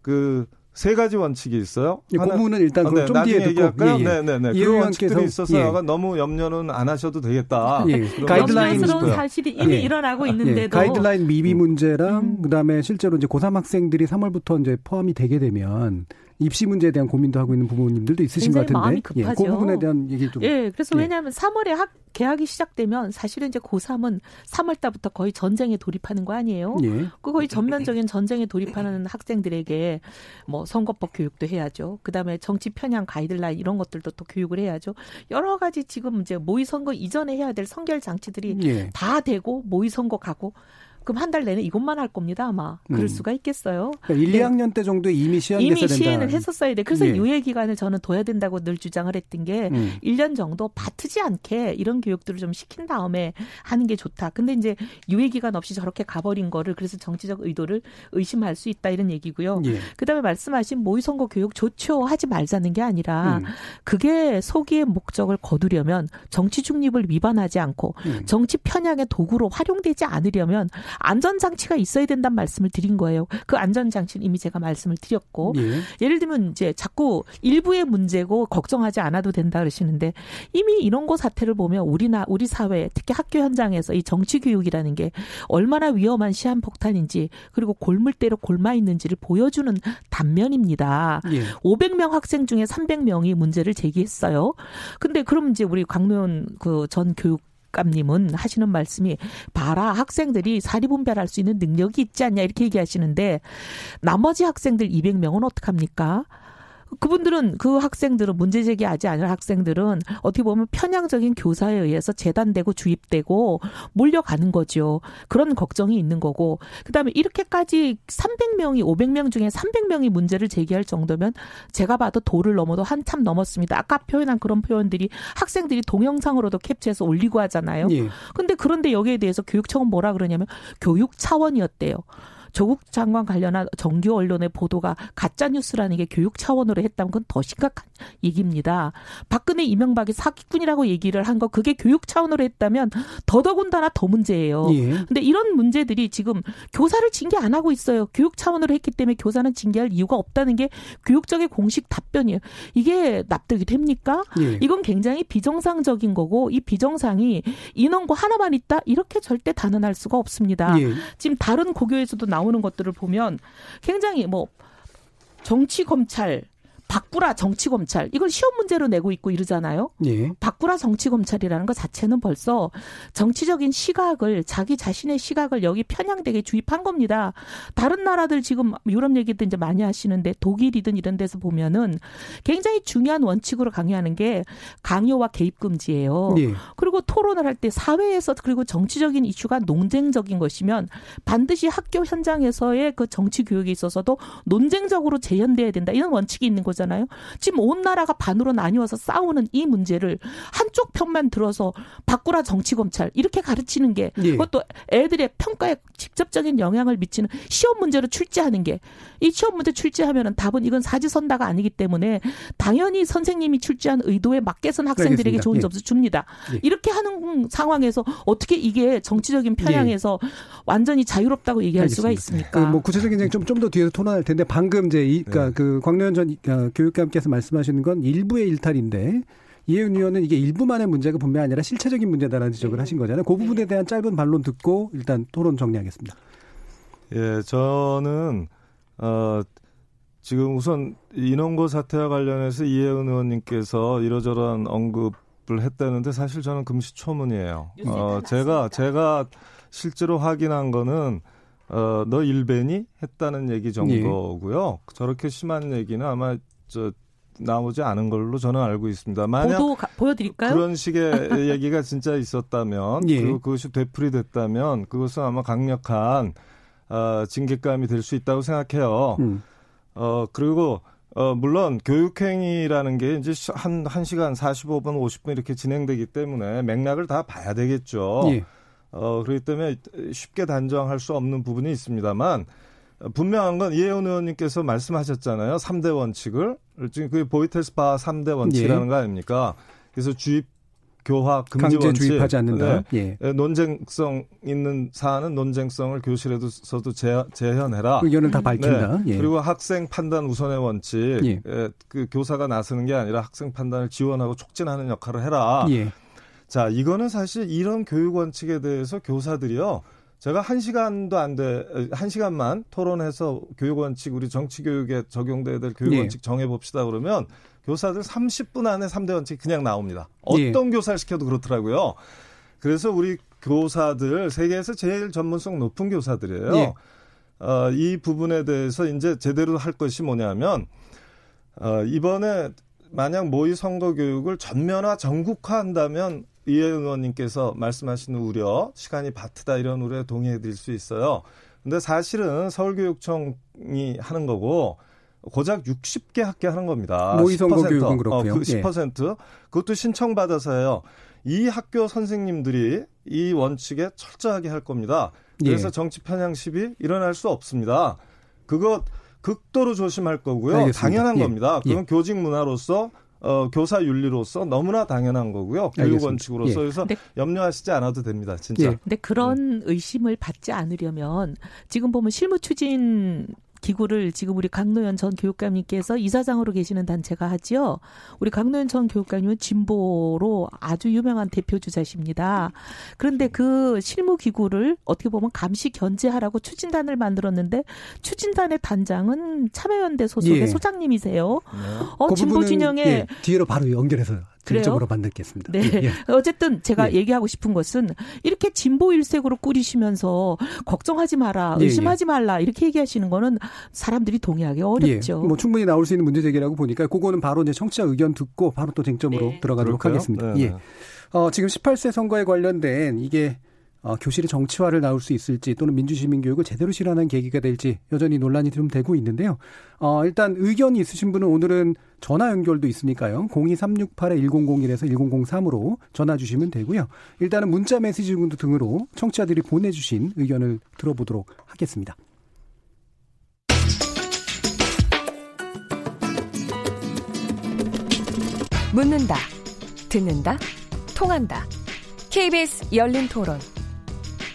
그 세 가지 원칙이 있어요. 예, 하나, 고문은 일단 그럼 좀 뒤에 얘기할까요? 예, 예. 네네네. 그런 원칙들이 있어서 예. 너무 염려는 안 하셔도 되겠다. 예. 가이드라인스러운 사실이 이미 예. 일어나고 있는데도 예. 가이드라인 미비 문제랑 그다음에 실제로 이제 고3 학생들이 3월부터 이제 포함이 되게 되면. 입시 문제에 대한 고민도 하고 있는 부모님들도 있으신 것 같은데 마음이 급하죠. 예, 그 부분에 대한 얘기 좀. 예, 그래서 예. 왜냐하면 3월에 개학이 시작되면 사실은 이제 고3은 3월 달부터 거의 전쟁에 돌입하는 거 아니에요? 예. 거의 전면적인 전쟁에 돌입하는 학생들에게 뭐 선거법 교육도 해야죠. 그다음에 정치 편향 가이드라인 이런 것들도 또 교육을 해야죠. 여러 가지 지금 이제 모의 선거 이전에 해야 될 선결 장치들이 예. 다 되고 모의 선거 가고 그럼 한 달 내내 이것만 할 겁니다 아마. 그럴 수가 있겠어요. 그러니까 1, 2학년 때 정도에 이미 시행됐어야 된다. 이미 시행을 했었어야 돼. 그래서 예. 유예 기간을 저는 둬야 된다고 늘 주장을 했던 게 1년 정도 바트지 않게 이런 교육들을 좀 시킨 다음에 하는 게 좋다. 근데 이제 유예 기간 없이 저렇게 가버린 거를 그래서 정치적 의도를 의심할 수 있다 이런 얘기고요. 예. 그다음에 말씀하신 모의선거 교육 좋죠. 하지 말자는 게 아니라 그게 소기의 목적을 거두려면 정치 중립을 위반하지 않고 정치 편향의 도구로 활용되지 않으려면 안전장치가 있어야 된다는 말씀을 드린 거예요. 그 안전장치는 이미 제가 말씀을 드렸고 예. 예를 들면 이제 자꾸 일부의 문제고 걱정하지 않아도 된다 그러시는데 이미 인원고 사태를 보면 우리 사회 특히 학교 현장에서 이 정치교육이라는 게 얼마나 위험한 시한폭탄인지 그리고 골물대로 골마 있는지를 보여주는 단면입니다. 예. 500명 학생 중에 300명이 문제를 제기했어요. 근데 그럼 이제 우리 곽노현 그 전 교육 감님은 하시는 말씀이 봐라 학생들이 사리분별할 수 있는 능력이 있지 않냐 이렇게 얘기하시는데 나머지 학생들 200명은 어떡합니까? 그분들은 그 학생들은 문제 제기하지 않을 학생들은 어떻게 보면 편향적인 교사에 의해서 재단되고 주입되고 몰려가는 거죠. 그런 걱정이 있는 거고 그다음에 이렇게까지 300명이 500명 중에 300명이 문제를 제기할 정도면 제가 봐도 도를 넘어도 한참 넘었습니다. 아까 표현한 그런 표현들이 학생들이 동영상으로도 캡처해서 올리고 하잖아요. 예. 그런데 여기에 대해서 교육청은 뭐라 그러냐면 교육 차원이었대요. 조국 장관 관련한 정규 언론의 보도가 가짜뉴스라는 게 교육 차원으로 했다면 그건 더 심각한 얘기입니다. 박근혜 이명박이 사기꾼이라고 얘기를 한 거 그게 교육 차원으로 했다면 더더군다나 더 문제예요. 그런데 예. 이런 문제들이 지금 교사를 징계 안 하고 있어요. 교육 차원으로 했기 때문에 교사는 징계할 이유가 없다는 게 교육적인 공식 답변이에요. 이게 납득이 됩니까? 예. 이건 굉장히 비정상적인 거고 이 비정상이 인원고 하나만 있다? 이렇게 절대 단언할 수가 없습니다. 예. 지금 다른 고교에서도 나오는 것들을 보면 굉장히 정치검찰 바꾸라 정치검찰 이걸 시험 문제로 내고 있고 이러잖아요. 예. 바꾸라 정치검찰이라는 것 자체는 벌써 정치적인 시각을 자기 자신의 시각을 여기 편향되게 주입한 겁니다. 다른 나라들 지금 유럽 얘기도 이제 많이 하시는데 독일이든 이런 데서 보면은 굉장히 중요한 원칙으로 강요하는 게 강요와 개입 금지예요. 예. 그리고 토론을 할 때 사회에서 그리고 정치적인 이슈가 논쟁적인 것이면 반드시 학교 현장에서의 그 정치 교육에 있어서도 논쟁적으로 재현돼야 된다. 이런 원칙이 있는 거죠. 지금 온 나라가 반으로 나뉘어서 싸우는 이 문제를 한쪽 편만 들어서 바꾸라 정치검찰 이렇게 가르치는 게 예. 그것도 애들의 평가에 직접적인 영향을 미치는 시험 문제로 출제하는 게 이 시험 문제 출제하면은 답은 이건 사지선다가 아니기 때문에 당연히 선생님이 출제한 의도에 맞게선 학생들에게 알겠습니다. 좋은 예. 점수 줍니다. 예. 이렇게 하는 상황에서 어떻게 이게 정치적인 편향에서 예. 완전히 자유롭다고 얘기할 알겠습니다. 수가 있습니까? 구체적인 얘기 좀 더 뒤에서 토론할 텐데 방금 이제 그러니까 그 곽노현 전 교육감께서 말씀하시는 건 일부의 일탈인데 이혜훈 의원은 이게 일부만의 문제가 분명히 아니라 실체적인 문제다라는 지적을 하신 거잖아요. 그 부분에 대한 짧은 반론 듣고 일단 토론 정리하겠습니다. 예, 저는 지금 우선 인원고 사태와 관련해서 이혜훈 의원님께서 이러저러한 언급을 했다는데 사실 저는 금시초문이에요. 제가 실제로 확인한 거는 너 일베니? 했다는 얘기 정도고요. 예. 저렇게 심한 얘기는 아마 나오지 않은 걸로 저는 알고 있습니다. 만약 보여드릴까요? 그런 식의 얘기가 진짜 있었다면 예. 그리고 그것이 되풀이됐다면 그것은 아마 강력한 징계감이 될 수 있다고 생각해요. 그리고 물론 교육행위라는 게 이제 한 시간 45분, 50분 이렇게 진행되기 때문에 맥락을 다 봐야 되겠죠. 예. 그렇기 때문에 쉽게 단정할 수 없는 부분이 있습니다만 분명한 건 이혜훈 의원님께서 말씀하셨잖아요. 3대 원칙을. 지금 그게 보이텔스바하 3대 원칙이라는 예. 거 아닙니까? 그래서 주입, 교화, 금지 강제 원칙. 강제 주입하지 않는다. 네. 예. 논쟁성 있는 사안은 논쟁성을 교실에서도 재현해라. 의견을 다 밝힌다. 네. 예. 그리고 학생 판단 우선의 원칙. 예. 예. 그 교사가 나서는 게 아니라 학생 판단을 지원하고 촉진하는 역할을 해라. 예. 자, 이거는 사실 이런 교육 원칙에 대해서 교사들이요. 제가 1시간만 토론해서 교육원칙, 우리 정치교육에 적용돼야 될 교육원칙 예. 정해봅시다 그러면 교사들 30분 안에 3대 원칙이 그냥 나옵니다. 어떤 예. 교사를 시켜도 그렇더라고요. 그래서 우리 교사들, 세계에서 제일 전문성 높은 교사들이에요. 예. 이 부분에 대해서 이제 제대로 할 것이 뭐냐면 이번에 만약 모의 선거 교육을 전면화, 전국화한다면 이혜훈 의원님께서 말씀하시는 우려, 시간이 바트다 이런 우려에 동의해드릴 수 있어요. 근데 사실은 서울교육청이 하는 거고 고작 60개 학교 하는 겁니다. 모의선거 교육은 그렇고요. 10%. 예. 그것도 신청받아서 해요. 이 학교 선생님들이 이 원칙에 철저하게 할 겁니다. 그래서 예. 정치 편향 시비 일어날 수 없습니다. 그거 극도로 조심할 거고요. 알겠습니다. 당연한 예. 겁니다. 그건 예. 교직 문화로서 교사 윤리로서 너무나 당연한 거고요. 교육 원칙으로서. 예. 그래서 염려하시지 않아도 됩니다. 진짜. 예. 근데 그런 의심을 받지 않으려면 지금 보면 실무 추진 기구를 지금 우리 곽노현 전 교육감님께서 이사장으로 계시는 단체가 하지요. 우리 곽노현 전 교육감님은 진보로 아주 유명한 대표 주자십니다. 그런데 그 실무 기구를 어떻게 보면 감시 견제하라고 추진단을 만들었는데 추진단의 단장은 참여연대 소속의 예. 소장님이세요. 네. 그 진보 진영의 예. 뒤로 바로 연결해서. 그쪽으로 만들겠습니다. 네. 예. 어쨌든 제가 예. 얘기하고 싶은 것은 이렇게 진보 일색으로 꾸리시면서 걱정하지 마라, 의심하지 예. 말라 이렇게 얘기하시는 거는 사람들이 동의하기 어렵죠. 예. 뭐 충분히 나올 수 있는 문제 제기라고 보니까 그거는 바로 이제 청취자 의견 듣고 바로 또 쟁점으로 네. 들어가도록 그럴까요? 하겠습니다. 네. 예. 지금 18세 선거에 관련된 이게 교실의 정치화를 나올 수 있을지 또는 민주시민교육을 제대로 실현하는 계기가 될지 여전히 논란이 좀 되고 있는데요. 일단 의견이 있으신 분은 오늘은 전화 연결도 있으니까요. 02368-1001에서 1003으로 전화 주시면 되고요. 일단은 문자 메시지 등으로 청취자들이 보내주신 의견을 들어보도록 하겠습니다. 묻는다, 듣는다, 통한다. KBS 열린 토론.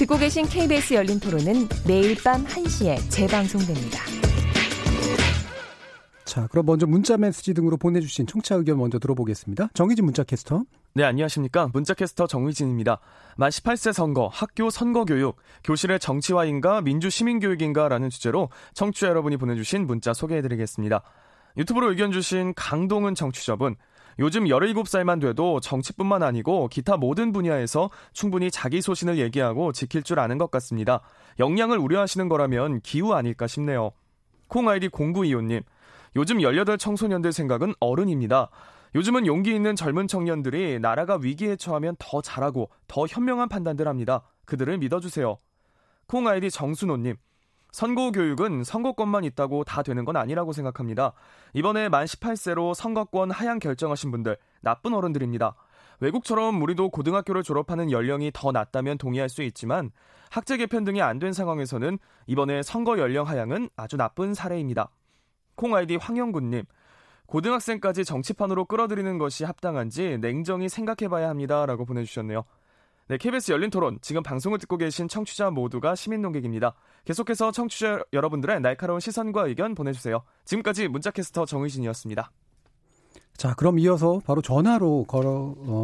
듣고 계신 KBS 열린 토론은 매일 밤 1시에 재방송됩니다. 자, 그럼 먼저 문자 메시지 등으로 보내주신 청취자 의견 먼저 들어보겠습니다. 정의진 문자캐스터. 네, 안녕하십니까. 문자캐스터 정의진입니다. 만 18세 선거, 학교 선거교육, 교실의 정치화인가 민주시민교육인가 라는 주제로 청취자 여러분이 보내주신 문자 소개해드리겠습니다. 유튜브로 의견 주신 강동은 청취자분. 요즘 17살만 돼도 정치뿐만 아니고 기타 모든 분야에서 충분히 자기 소신을 얘기하고 지킬 줄 아는 것 같습니다. 영향을 우려하시는 거라면 기우 아닐까 싶네요. 콩 아이디 0925님, 요즘 18 청소년들 생각은 어른입니다. 요즘은 용기 있는 젊은 청년들이 나라가 위기에 처하면 더 잘하고 더 현명한 판단들 합니다. 그들을 믿어주세요. 콩 아이디 정순호님, 선거 교육은 선거권만 있다고 다 되는 건 아니라고 생각합니다. 이번에 만 18세로 선거권 하향 결정하신 분들, 나쁜 어른들입니다. 외국처럼 우리도 고등학교를 졸업하는 연령이 더 낮다면 동의할 수 있지만 학제 개편 등이 안 된 상황에서는 이번에 선거 연령 하향은 아주 나쁜 사례입니다. 콩 아이디 황영군님, 고등학생까지 정치판으로 끌어들이는 것이 합당한지 냉정히 생각해봐야 합니다. 라고 보내주셨네요. 네, KBS 열린 토론, 지금 방송을 듣고 계신 청취자 모두가 시민 논객입니다. 계속해서 청취자 여러분들의 날카로운 시선과 의견 보내주세요. 지금까지 문자캐스터 정의진이었습니다. 자, 그럼 이어서 바로 전화로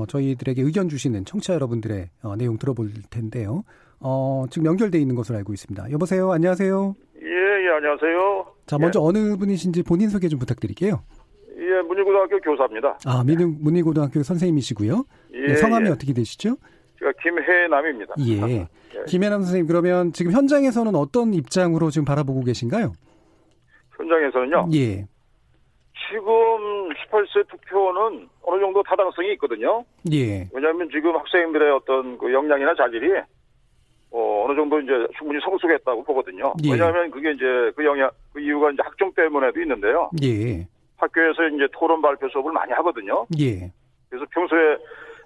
저희들에게 의견 주시는 청취자 여러분들의 내용 들어볼 텐데요. 지금 연결되어 있는 것으로 알고 있습니다. 여보세요, 안녕하세요. 예, 안녕하세요. 자, 먼저 어느 분이신지 본인 소개 좀 부탁드릴게요. 예, 문희고등학교 교사입니다. 아, 문희고등학교 선생님이시고요. 예, 네, 성함이 어떻게 되시죠? 제가 김혜남입니다. 예. 김혜남 선생님, 그러면 지금 현장에서는 어떤 입장으로 지금 바라보고 계신가요? 현장에서는요? 예. 지금 18세 투표는 어느 정도 타당성이 있거든요. 예. 왜냐하면 지금 학생들의 어떤 그 역량이나 자질이 어느 정도 이제 충분히 성숙했다고 보거든요. 예. 왜냐하면 그게 이제 그 이유가 이제 학종 때문에도 있는데요. 예. 학교에서 이제 토론 발표 수업을 많이 하거든요. 예. 그래서 평소에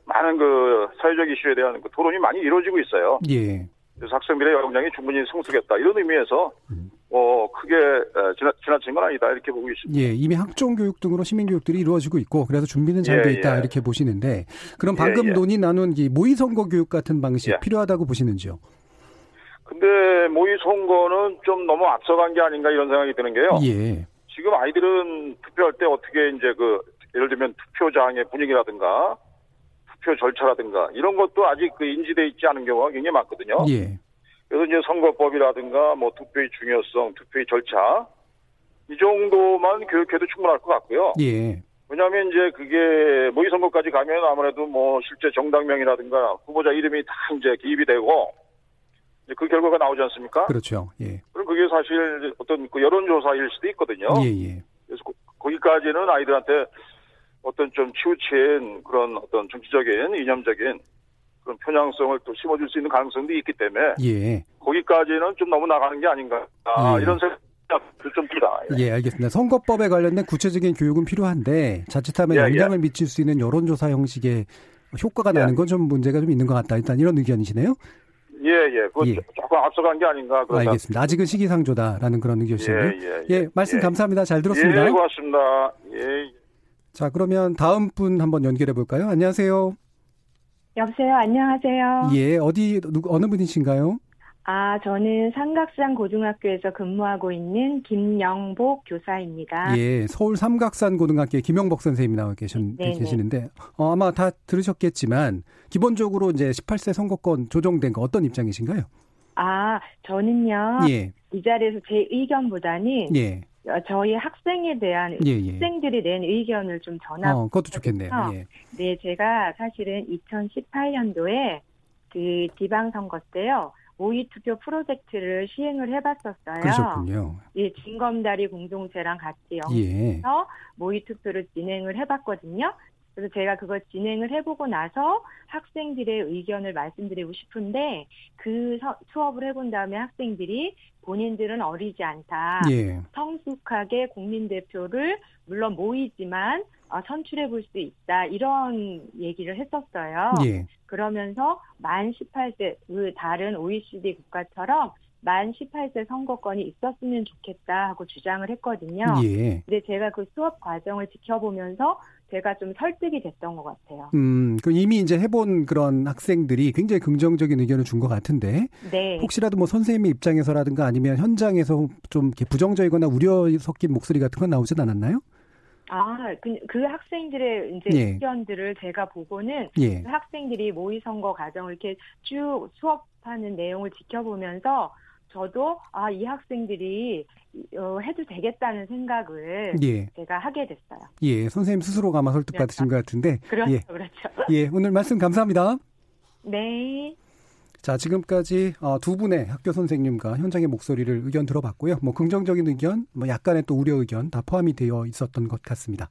많은 그 사회적 이슈에 대한 그 토론이 많이 이루어지고 있어요. 예. 그래서 학생들의 역량이 충분히 성숙했다. 이런 의미에서 크게 지나친 건 아니다. 이렇게 보고 있습니다. 예, 이미 학종 교육 등으로 시민 교육들이 이루어지고 있고 그래서 준비는 잘 돼 있다. 예, 예. 이렇게 보시는데 그럼 방금 논의 나눈 이 모의 선거 교육 같은 방식 필요하다고 보시는지요? 근데 모의 선거는 좀 너무 앞서간 게 아닌가 이런 생각이 드는 게요. 예. 지금 아이들은 투표할 때 어떻게 이제 예를 들면 투표장의 분위기라든가 투표 절차라든가 이런 것도 아직 그 인지돼 있지 않은 경우가 굉장히 많거든요. 예. 그래서 이제 선거법이라든가 뭐 투표의 중요성, 투표의 절차 이 정도만 교육해도 충분할 것 같고요. 예. 왜냐하면 이제 그게 모의 선거까지 가면 아무래도 뭐 실제 정당명이라든가 후보자 이름이 다 이제 기입이 되고 이제 그 결과가 나오지 않습니까? 그렇죠. 예. 그럼 그게 사실 어떤 그 여론조사일 수도 있거든요. 예예. 그래서 거기까지는 아이들한테 어떤 좀 치우친 그런 어떤 정치적인 이념적인 그런 편향성을 또 심어줄 수 있는 가능성도 있기 때문에 예. 거기까지는 좀 너무 나가는 게 아닌가 이런 생각. 예, 알겠습니다. 선거법에 관련된 구체적인 교육은 필요한데 자칫하면 예, 영향을 예. 미칠 수 있는 여론조사 형식의 효과가 나는 건 좀 문제가 좀 있는 것 같다. 일단 이런 의견이시네요. 예, 그거 예. 조금 앞서간 게 아닌가. 알겠습니다. 아직은 시기상조다라는 그런 의견이시네요. 예, 말씀 감사합니다. 잘 들었습니다. 예, 고맙습니다. 예. 자, 그러면 다음 분 한번 연결해 볼까요? 안녕하세요. 여보세요. 안녕하세요. 예, 어느 분이신가요? 저는 삼각산 고등학교에서 근무하고 있는 김영복 교사입니다. 예, 서울 삼각산 고등학교의 김영복 선생님이 나와 계시는데 아마 다 들으셨겠지만 기본적으로 이제 18세 선거권 조정된 거 어떤 입장이신가요? 저는요. 예. 이 자리에서 제 의견보다는 예. 저희 학생에 대한 학생들이 낸 의견을 좀 전하고 그것도 좋겠네요. 예. 네, 제가 사실은 2018년도에 그 지방 선거 때요. 모의투표 프로젝트를 시행을 해봤었어요. 그러셨군요. 예, 징검다리 공동체랑 같이 연구해서 모의투표를 진행을 해봤거든요. 그래서 제가 그걸 진행을 해보고 나서 학생들의 의견을 말씀드리고 싶은데 그 수업을 해본 다음에 학생들이 본인들은 어리지 않다. 예. 성숙하게 국민대표를 물론 모의지만 선출해볼 수 있다. 이런 얘기를 했었어요. 예. 그러면서 만 18세, 다른 OECD 국가처럼 만 18세 선거권이 있었으면 좋겠다 하고 주장을 했거든요. 예. 근데 제가 그 수업 과정을 지켜보면서 제가 좀 설득이 됐던 것 같아요. 그 이미 이제 해본 그런 학생들이 굉장히 긍정적인 의견을 준 것 같은데, 네. 혹시라도 뭐 선생님의 입장에서라든가 아니면 현장에서 좀 이렇게 부정적이거나 우려 섞인 목소리 같은 건 나오진 않았나요? 그 학생들의 이제 의견들을 제가 보고는 그 학생들이 모의 선거 과정을 이렇게 쭉 수업하는 내용을 지켜보면서 저도 이 학생들이 해도 되겠다는 생각을 제가 하게 됐어요. 예, 선생님 스스로가 아마 설득받으신 것 같은데. 그렇죠. 예, 오늘 말씀 감사합니다. 네. 자, 지금까지 두 분의 학교 선생님과 현장의 목소리를 의견 들어봤고요. 뭐 긍정적인 의견, 뭐 약간의 또 우려 의견 다 포함이 되어 있었던 것 같습니다.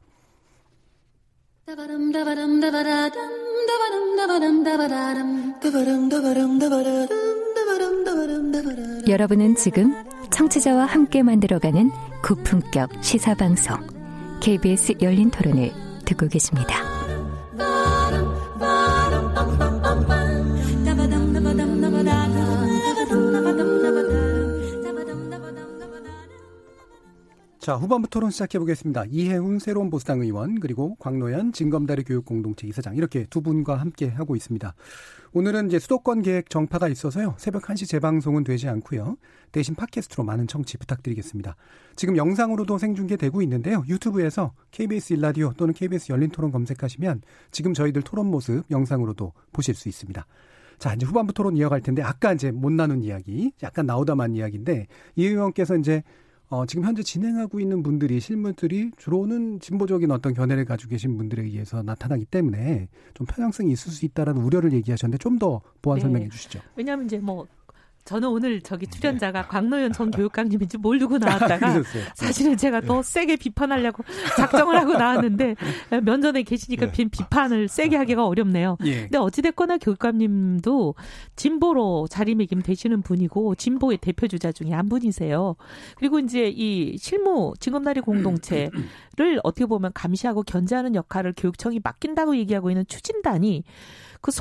여러분은 지금 청취자와 함께 만들어가는 고품격 시사방송 KBS 열린 토론을 듣고 계십니다. 자, 후반부 토론 시작해보겠습니다. 이혜훈 새로운 보수당 의원 그리고 곽노현 징검다리 교육공동체 이사장 이렇게 두 분과 함께 하고 있습니다. 오늘은 이제 수도권 계획 정파가 있어서요. 새벽 1시 재방송은 되지 않고요. 대신 팟캐스트로 많은 청취 부탁드리겠습니다. 지금 영상으로도 생중계되고 있는데요. 유튜브에서 KBS 일라디오 또는 KBS 열린토론 검색하시면 지금 저희들 토론 모습 영상으로도 보실 수 있습니다. 자, 이제 후반부 토론 이어갈 텐데 아까 이제 못 나눈 이야기, 약간 나오다만 이야기인데 이 의원께서 이제 지금 현재 진행하고 있는 분들이 실무들이 주로는 진보적인 어떤 견해를 가지고 계신 분들에 의해서 나타나기 때문에 좀 편향성이 있을 수 있다라는 우려를 얘기하셨는데 좀 더 보완 설명해 주시죠. 왜냐하면 이제 저는 오늘 저기 출연자가 곽노현 전 교육감님인지 모르고 나왔다가 사실은 제가 더 세게 비판하려고 작정을 하고 나왔는데 면전에 계시니까 비판을 세게 하기가 어렵네요. 근데 어찌됐거나 교육감님도 진보로 자리매김 되시는 분이고 진보의 대표주자 중에 한 분이세요. 그리고 이제 이 실무 징검다리 공동체를 어떻게 보면 감시하고 견제하는 역할을 교육청이 맡긴다고 얘기하고 있는 추진단이 그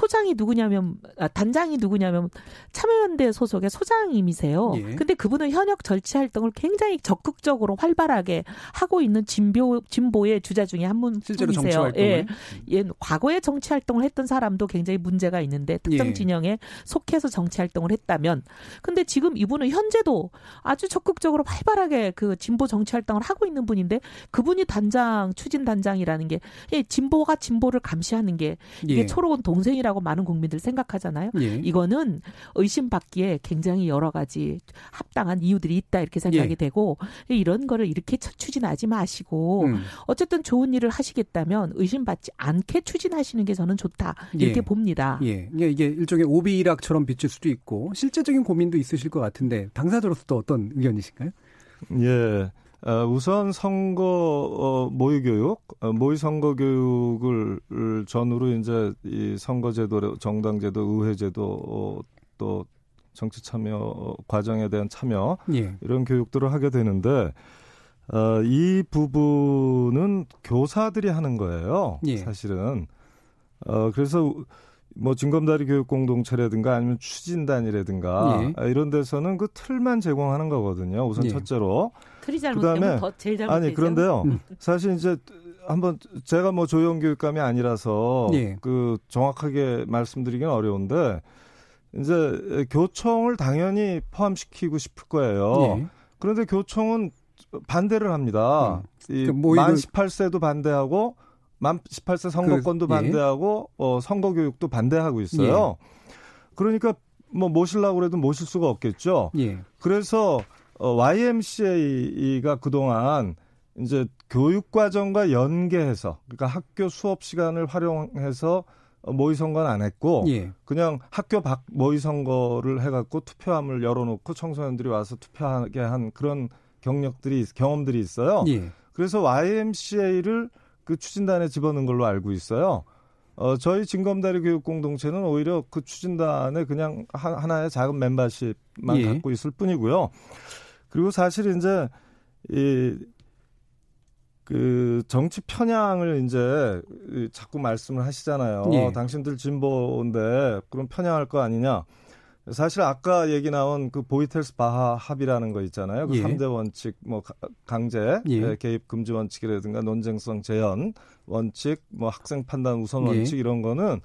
단장이 누구냐면 참여연대 소속의 소장님이세요. 근데 그분은 현역 절치 활동을 굉장히 적극적으로 활발하게 하고 있는 진보의 주자 중에 한 분이세요. 실제로 정치 활동을. 예, 과거에 정치 활동을 했던 사람도 굉장히 문제가 있는데 특정 진영에 속해서 정치 활동을 했다면, 근데 지금 이분은 현재도 아주 적극적으로 활발하게 그 진보 정치 활동을 하고 있는 분인데 그분이 단장, 추진 단장이라는 게 진보가 진보를 감시하는 게 이게 예. 초록은 동생이라고 많은 국민들 생각하잖아요. 예. 이거는 의심받기에 굉장히 여러 가지 합당한 이유들이 있다 이렇게 생각이 예. 되고 이런 거를 이렇게 추진하지 마시고 어쨌든 좋은 일을 하시겠다면 의심받지 않게 추진하시는 게 저는 좋다 이렇게 예. 봅니다. 예. 이게 일종의 오비일학처럼 비칠 수도 있고 실제적인 고민도 있으실 것 같은데 당사자로서 또 어떤 의견이신가요? 예. 우선 선거 모의교육, 모의선거교육을 전후로 이제 이 선거제도, 정당제도, 의회제도 또 정치 참여 과정에 대한 참여 예. 이런 교육들을 하게 되는데 이 부분은 교사들이 하는 거예요. 예. 사실은 그래서 뭐 징검다리 교육공동체라든가 아니면 추진단이라든가 예. 이런 데서는 그 틀만 제공하는 거거든요. 우선 예. 첫째로. 틀이 잘못되면 더 제일 잘못되죠. 아니 그런데요. 사실 이제 한번 제가 뭐 조형교육감이 아니라서 예. 그 정확하게 말씀드리기는 어려운데 이제 교총을 당연히 포함시키고 싶을 거예요. 예. 그런데 교총은 반대를 합니다. 만 18세도 반대하고 만 18세 선거권도 그, 예. 반대하고 선거교육도 반대하고 있어요. 예. 그러니까 뭐 모시려고 해도 모실 수가 없겠죠. 예. 그래서 YMCA가 그동안 이제 교육과정과 연계해서 그러니까 학교 수업 시간을 활용해서 모의선거는 안 했고 예. 그냥 학교 밖 모의선거를 해갖고 투표함을 열어놓고 청소년들이 와서 투표하게 한 그런 경험들이 있어요. 예. 그래서 YMCA를 그 추진단에 집어넣은 걸로 알고 있어요. 저희 징검다리 교육공동체는 오히려 그 추진단에 그냥 하나의 작은 멤버십만 예. 갖고 있을 뿐이고요. 그리고 사실 이제 그 정치 편향을 이제 자꾸 말씀을 하시잖아요. 예. 당신들 진보인데 그럼 편향할 거 아니냐. 사실 아까 얘기 나온 그 보이텔스바하 합의라는 거 있잖아요. 그 예. 3대 원칙, 뭐 강제, 예. 개입 금지 원칙이라든가 논쟁성 제한 원칙, 뭐 학생 판단 우선 원칙 예. 이런 거는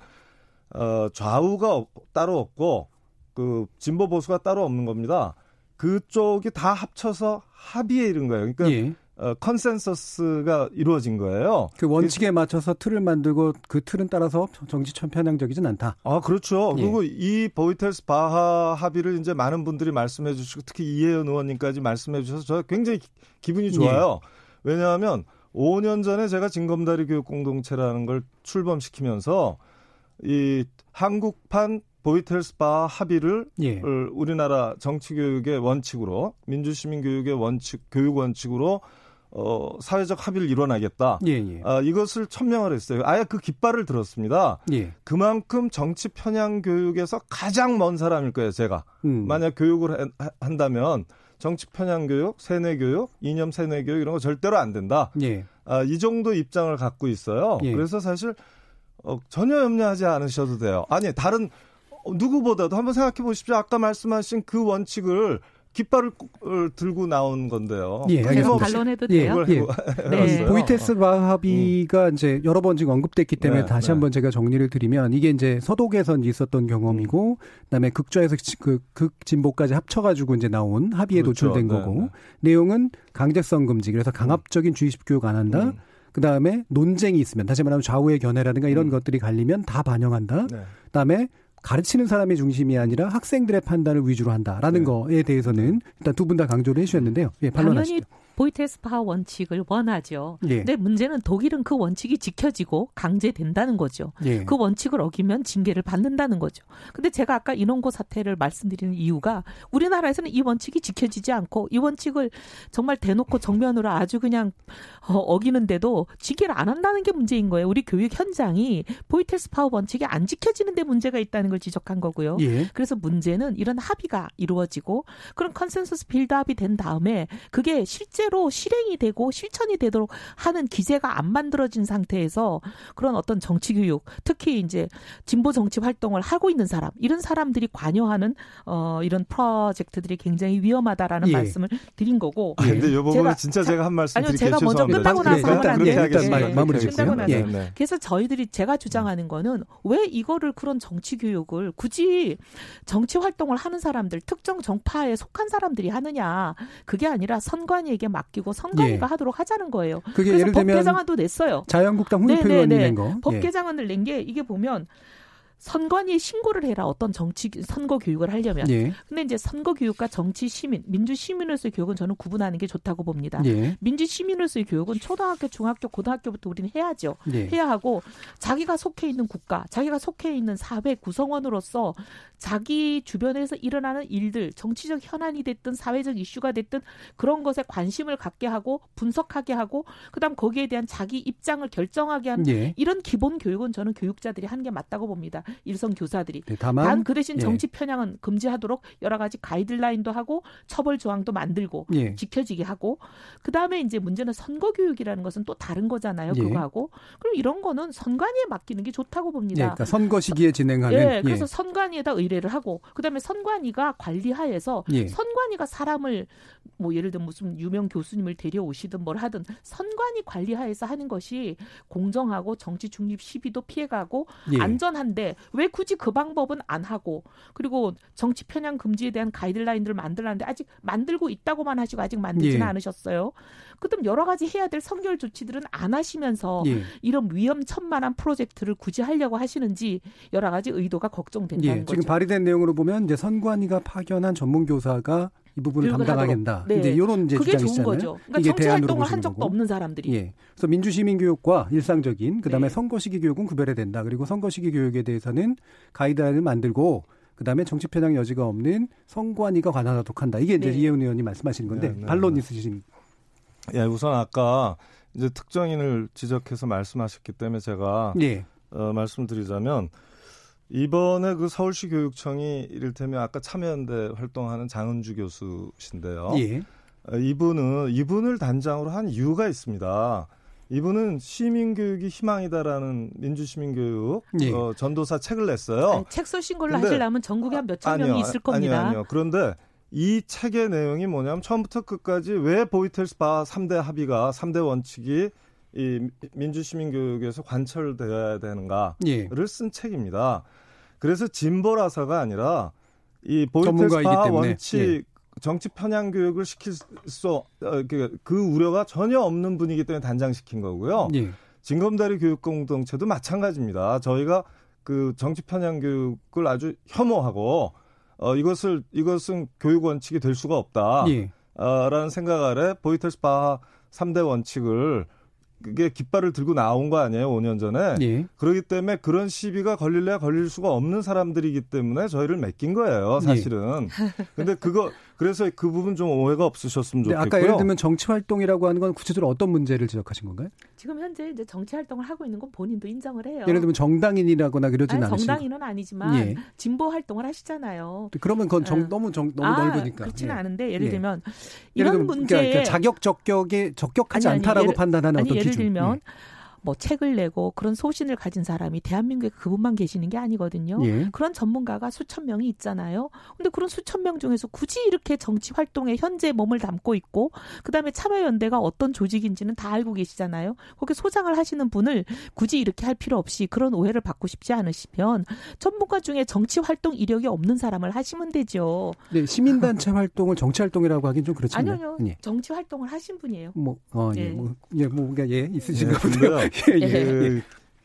좌우가 따로 없고 그 진보 보수가 따로 없는 겁니다. 그쪽이 다 합쳐서 합의에 이른 거예요. 그러니까 예. 컨센서스가 이루어진 거예요. 그 원칙에 맞춰서 틀을 만들고 그 틀은 따라서 정치적 편향적이진 않다. 아, 그렇죠. 예. 그리고 이 보이텔스바하 합의를 이제 많은 분들이 말씀해 주시고 특히 이혜훈 의원님까지 말씀해 주셔서 저 굉장히 기분이 좋아요. 예. 왜냐하면 5년 전에 제가 징검다리 교육공동체라는 걸 출범시키면서 이 한국판 보이텔스바하 합의를 예. 우리나라 정치교육의 원칙으로 민주시민교육의 원칙, 교육 원칙으로 사회적 합의를 이뤄나겠다. 예. 이것을 천명을 했어요. 아예 그 깃발을 들었습니다. 예. 그만큼 정치 편향 교육에서 가장 먼 사람일 거예요. 제가 만약 교육을 한다면 정치 편향 교육, 세뇌 교육, 이념 세뇌 교육 이런 거 절대로 안 된다. 예. 이 정도 입장을 갖고 있어요. 예. 그래서 사실 전혀 염려하지 않으셔도 돼요. 아니 다른 누구보다도 한번 생각해 보십시오. 아까 말씀하신 그 원칙을 깃발을 들고 나온 건데요. 예, 그래서 반론해도 돼요? 예, 예. 네. 보이텔스바하 합의가 이제 여러 번 지금 언급됐기 때문에 네, 다시 한번 제가 정리를 드리면 이게 이제 서독에선 있었던 경험이고 그다음에 극좌에서 극진보까지 합쳐가지고 이제 나온 합의에 그렇죠. 도출된 거고 네. 내용은 강제성 금지 그래서 강압적인 주입식 교육 안 한다. 그다음에 논쟁이 있으면 다시 말하면 좌우의 견해라든가 이런 것들이 갈리면 다 반영한다. 네. 그다음에 가르치는 사람의 중심이 아니라 학생들의 판단을 위주로 한다라는 네. 거에 대해서는 일단 두 분 다 강조를 해주셨는데요. 예, 반론하시죠. 당연히 보이텔스바하 원칙을 원하죠. 예. 근데 문제는 독일은 그 원칙이 지켜지고 강제된다는 거죠. 예. 그 원칙을 어기면 징계를 받는다는 거죠. 근데 제가 아까 인원고 사태를 말씀드리는 이유가 우리나라에서는 이 원칙이 지켜지지 않고 이 원칙을 정말 대놓고 정면으로 아주 그냥 어기는데도 징계를 안 한다는 게 문제인 거예요. 우리 교육 현장이 보이텔스바하 원칙이 안 지켜지는 데 문제가 있다는 걸 지적한 거고요. 예. 그래서 문제는 이런 합의가 이루어지고 그런 컨센서스 빌드업이 된 다음에 그게 실제로 실행이 되고 실천이 되도록 하는 기제가 안 만들어진 상태에서 그런 어떤 정치 교육, 특히 이제 진보 정치 활동을 하고 있는 사람, 이런 사람들이 관여하는 이런 프로젝트들이 굉장히 위험하다라는 예. 말씀을 드린 거고. 아, 근데 이 부분은 진짜 제가 한 말씀 드릴게요. 제가 먼저 끝나고 나서 일단 마무리 짓고요. 그래서 저희들이 제가 주장하는 거는 왜 이거를 그런 정치 교육 굳이 정치 활동을 하는 사람들 특정 정파에 속한 사람들이 하느냐 그게 아니라 선관위에게 맡기고 선관위가 하도록 하자는 거예요. 그게 그래서 예를 법 들면 개정안도 냈어요. 자유한국당 홍익표 의원이 낸 거. 법 개정안을 낸 게 이게 보면 선관위에 신고를 해라. 어떤 정치 선거 교육을 하려면. 근데 이제 선거 교육과 정치 시민, 민주 시민으로서의 교육은 저는 구분하는 게 좋다고 봅니다. 민주 시민으로서의 교육은 초등학교, 중학교, 고등학교부터 우리는 해야죠. 해야 하고 자기가 속해 있는 국가, 자기가 속해 있는 사회 구성원으로서 자기 주변에서 일어나는 일들, 정치적 현안이 됐든 사회적 이슈가 됐든 그런 것에 관심을 갖게 하고 분석하게 하고 그다음 거기에 대한 자기 입장을 결정하게 하는 이런 기본 교육은 저는 교육자들이 하는 게 맞다고 봅니다. 일선 교사들이. 네, 다만 그 대신 정치 편향은 금지하도록 여러 가지 가이드라인도 하고 처벌 조항도 만들고 지켜지게 하고 그다음에 이제 문제는 선거 교육이라는 것은 또 다른 거잖아요. 그거하고. 그럼 이런 거는 선관위에 맡기는 게 좋다고 봅니다. 그러니까 선거 시기에 진행하는. 그래서 선관위에다 의뢰를 하고 그다음에 선관위가 관리하에서 선관위가 사람을 뭐 예를 들면 무슨 유명 교수님을 데려오시든 뭘 하든 선관위 관리하에서 하는 것이 공정하고 정치 중립 시비도 피해가고 안전한데 왜 굳이 그 방법은 안 하고 그리고 정치 편향 금지에 대한 가이드라인들을 만들었는데 아직 만들고 있다고만 하시고 아직 만들지는 않으셨어요. 그다음 여러 가지 해야 될 선결 조치들은 안 하시면서 이런 위험천만한 프로젝트를 굳이 하려고 하시는지 여러 가지 의도가 걱정된다는 거죠. 지금 발의된 내용으로 보면 이제 선관위가 파견한 전문교사가 이 부분을 담당하겠다. 이제 이런 이제 그게 좋은 거죠. 그러니까 정치 활동을 한 적도 없는 사람들이. 그래서 민주시민 교육과 일상적인 그다음에 선거시기 교육은 구별해야 된다. 그리고 선거시기 교육에 대해서는 가이드라인을 만들고 그다음에 정치 편향 여지가 없는 선관위가 관할하도록 한다. 이게 이제 이혜훈 의원이 말씀하시는 건데 반론 있으신? 우선 아까 이제 특정인을 지적해서 말씀하셨기 때문에 제가 말씀드리자면. 이번에 그 서울시 교육청이 이를테면 아까 참여연대 활동하는 장은주 교수신데요. 이분을 단장으로 한 이유가 있습니다. 이분은 시민교육이 희망이다라는 민주시민교육 전도사 책을 냈어요. 책 쓰신 걸로 하시려면 전국에 한 몇천 명이 있을 겁니다. 아니요. 그런데 이 책의 내용이 뭐냐면 처음부터 끝까지 왜 보이텔스바하 3대 합의가 3대 원칙이 이 민주시민교육에서 관철되어야 되는가를 쓴 책입니다. 그래서 진보라서가 아니라 이 보이텔스바하 원칙 정치 편향 교육을 시킬 수 그 우려가 전혀 없는 분이기 때문에 단장시킨 거고요. 징검다리 교육공동체도 마찬가지입니다. 저희가 그 정치 편향 교육을 아주 혐오하고 이것은 교육 원칙이 될 수가 없다라는 생각 아래 보이텔스바하 3대 원칙을 그게 깃발을 들고 나온 거 아니에요, 5년 전에. 그렇기 때문에 그런 시비가 걸릴래야 걸릴 수가 없는 사람들이기 때문에 저희를 맡긴 거예요, 사실은. 근데 그래서 그 부분 좀 오해가 없으셨으면 좋겠고요. 아까 예를 들면 정치 활동이라고 하는 건 구체적으로 어떤 문제를 지적하신 건가요? 지금 현재 이제 정치 활동을 하고 있는 건 본인도 인정을 해요. 예를 들면 정당인이라거나 그러진 않으시죠? 정당인은 아니지만 진보 활동을 하시잖아요. 그러면 그건 너무 넓으니까. 그렇지는 않은데 예를 들면 이런 문제에 그러니까 자격적격에 적격하지 않다라고 판단하는 어떤 기준. 예를 들면 뭐 책을 내고 그런 소신을 가진 사람이 대한민국에 그분만 계시는 게 아니거든요. 그런 전문가가 수천 명이 있잖아요. 그런데 그런 수천 명 중에서 굳이 이렇게 정치 활동에 현재 몸을 담고 있고 그다음에 참여연대가 어떤 조직인지는 다 알고 계시잖아요. 거기 소장을 하시는 분을 굳이 이렇게 할 필요 없이 그런 오해를 받고 싶지 않으시면 전문가 중에 정치 활동 이력이 없는 사람을 하시면 되죠. 네, 시민단체 활동을 정치 활동이라고 하긴 좀 그렇지 않나요? 아니요. 정치 활동을 하신 분이에요. 있으신가 보네요.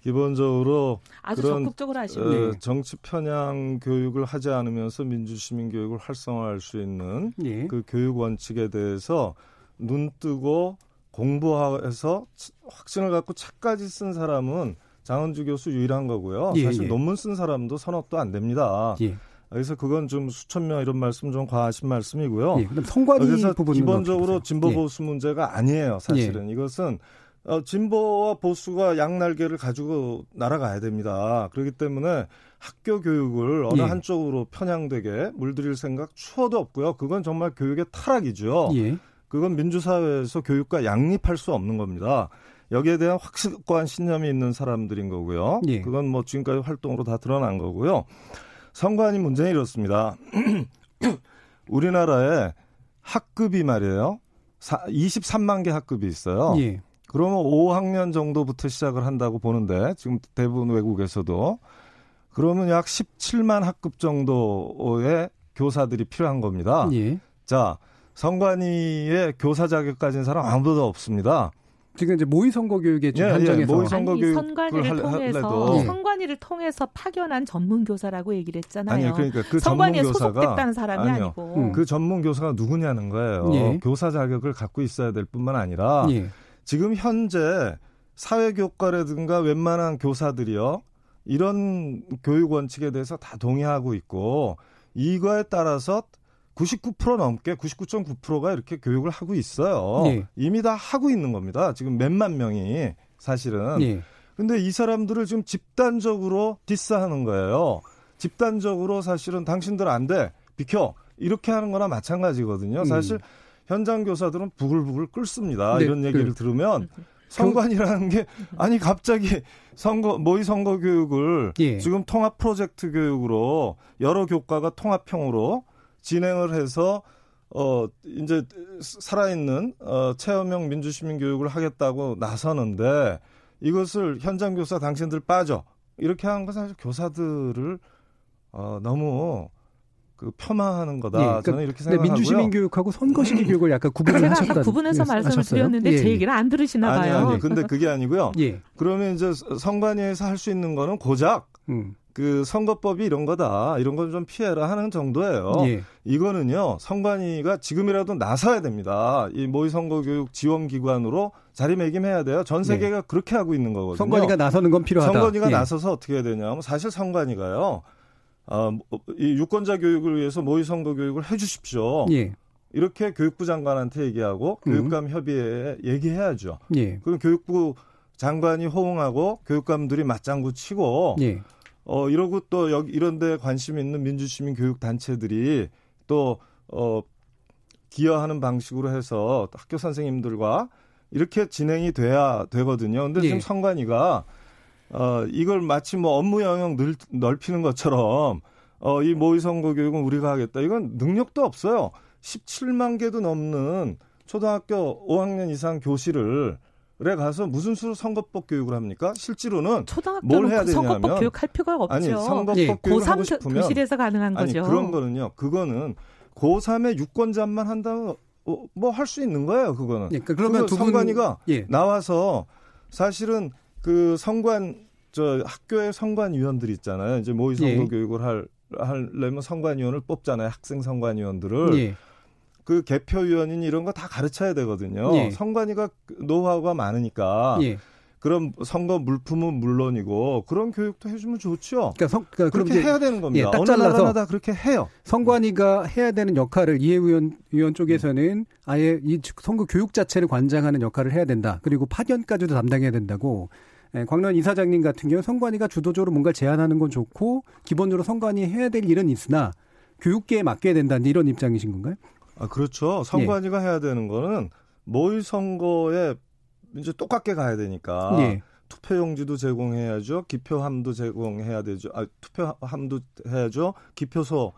기본적으로 아주 그런 적극적으로 하시면 정치 편향 교육을 하지 않으면서 민주시민 교육을 활성화할 수 있는 그 교육 원칙에 대해서 눈뜨고 공부해서 확신을 갖고 책까지 쓴 사람은 장은주 교수 유일한 거고요. 사실 논문 쓴 사람도 서너 안 됩니다. 그래서 그건 좀 수천 명 이런 말씀 좀 과하신 말씀이고요. 그래서 기본적으로 진보 보수 문제가 아니에요. 사실은 이것은 진보와 보수가 양날개를 가지고 날아가야 됩니다. 그렇기 때문에 학교 교육을 어느 한쪽으로 편향되게 물들일 생각 추호도 없고요. 그건 정말 교육의 타락이죠. 그건 민주사회에서 교육과 양립할 수 없는 겁니다. 여기에 대한 확실한 신념이 있는 사람들인 거고요. 그건 뭐 지금까지 활동으로 다 드러난 거고요. 선관위 문제는 이렇습니다. 우리나라에 학급이 말이에요. 23만 개 학급이 있어요. 그러면 5학년 정도부터 시작을 한다고 보는데 지금 대부분 외국에서도 그러면 약 17만 학급 정도의 교사들이 필요한 겁니다. 자, 선관위의 교사 자격 가진 사람 아무도 없습니다. 지금 이제 모의 선거 교육에 좀 한정해서 모의 선거 교육을 통해서 선관위를 통해서 파견한 전문 교사라고 얘기를 했잖아요. 아니 그러니까 그 선관위에 소속됐다는 사람이 아니고 그 전문 교사가 누구냐는 거예요. 예. 교사 자격을 갖고 있어야 될 뿐만 아니라 예. 지금 현재 사회 교과라든가 웬만한 교사들이요 이런 교육 원칙에 대해서 다 동의하고 있고 이거에 따라서 99% 넘게 99.9%가 이렇게 교육을 하고 있어요. 예. 이미 다 하고 있는 겁니다. 지금 몇만 명이 사실은. 예. 근데 이 사람들을 지금 집단적으로 디스하는 거예요. 집단적으로 사실은 당신들 안 돼. 비켜. 이렇게 하는 거나 마찬가지거든요. 사실 현장 교사들은 부글부글 끓습니다. 네, 이런 얘기를 들으면 선관이라는 게 아니 갑자기 모의 선거 교육을 예. 지금 통합 프로젝트 교육으로 여러 교과가 통합형으로 진행을 해서 이제 살아있는 체험형 민주시민 교육을 하겠다고 나서는데 이것을 현장 교사 당신들 빠져 이렇게 하는 건 사실 교사들을 너무 그 폄하하는 거다. 예, 그러니까 저는 이렇게 생각하고요. 민주시민 교육하고 선거시기 교육을 약간 구분을 하셨다. 제가 구분해서 말씀을 드렸는데 예. 제 얘기를 안 들으시나 봐요. 아니, 근데 그게 아니고요. 예. 그러면 이제 선관위에서 할 수 있는 거는 고작 그 선거법이 이런 거다. 이런 건 좀 피해라 하는 정도예요. 예. 이거는요. 선관위가 지금이라도 나서야 됩니다. 이 모의 선거 교육 지원 기관으로 자리매김해야 돼요. 전 세계가 예. 그렇게 하고 있는 거거든요. 선관위가 나서는 건 필요하다. 선관위가 예. 나서서 어떻게 해야 되냐면 사실 선관위가요. 이 유권자 교육을 위해서 모의 선거 교육을 해 주십시오. 예. 이렇게 교육부 장관한테 얘기하고 교육감 협의회에 얘기해야죠. 예. 그럼 교육부 장관이 호응하고 교육감들이 맞장구 치고 예. 이러고 또 여기 이런 데 관심 있는 민주시민 교육 단체들이 또 기여하는 방식으로 해서 학교 선생님들과 이렇게 진행이 돼야 되거든요. 근데 지금 예. 선관위가 이걸 마치 뭐 업무 영역 넓히는 것처럼 이 모의 선거 교육은 우리가 하겠다. 이건 능력도 없어요. 17만 개도 넘는 초등학교 5학년 이상 교실을 그래 가서 무슨 수로 선거법 교육을 합니까? 실제로는 뭘 해야 되냐면 선거법 교육할 필요가 없죠. 아니, 선거법 예. 교육을 하고 싶으면 고3 교실에서 가능한 거죠. 아니, 그런 거는요. 그거는 고3의 유권자만 한다면 뭐 할 수 있는 거예요. 그거는. 예, 그러면 두 선관위가 예. 나와서 사실은 그 학교의 선관위원들 있잖아요. 이제 모의 선거 예. 교육을 하려면 선관위원을 뽑잖아요. 학생 선관위원들을. 예. 그 개표위원인 이런 거 다 가르쳐야 되거든요. 예. 선관위가 노하우가 많으니까 예. 그런 선거 물품은 물론이고 그런 교육도 해주면 좋죠. 그러니까 그렇게 이제, 해야 되는 겁니다. 예, 딱 잘라서 어느 나라마다 그렇게 해요. 선관위가 해야 되는 역할을 이혜훈 의원 쪽에서는 아예 이 선거 교육 자체를 관장하는 역할을 해야 된다. 그리고 파견까지도 담당해야 된다고. 곽노현 이사장님 같은 경우 선관위가 주도적으로 뭔가 제안하는 건 좋고 기본적으로 선관위 해야 될 일은 있으나 교육계에 맡겨야 된다. 이런 입장이신 건가요? 아, 그렇죠. 선관위가 예. 해야 되는 거는 모의 선거에 이제 똑같게 가야 되니까 예. 투표용지도 제공해야죠. 기표함도 제공해야 되죠. 투표함도 해야죠. 기표소도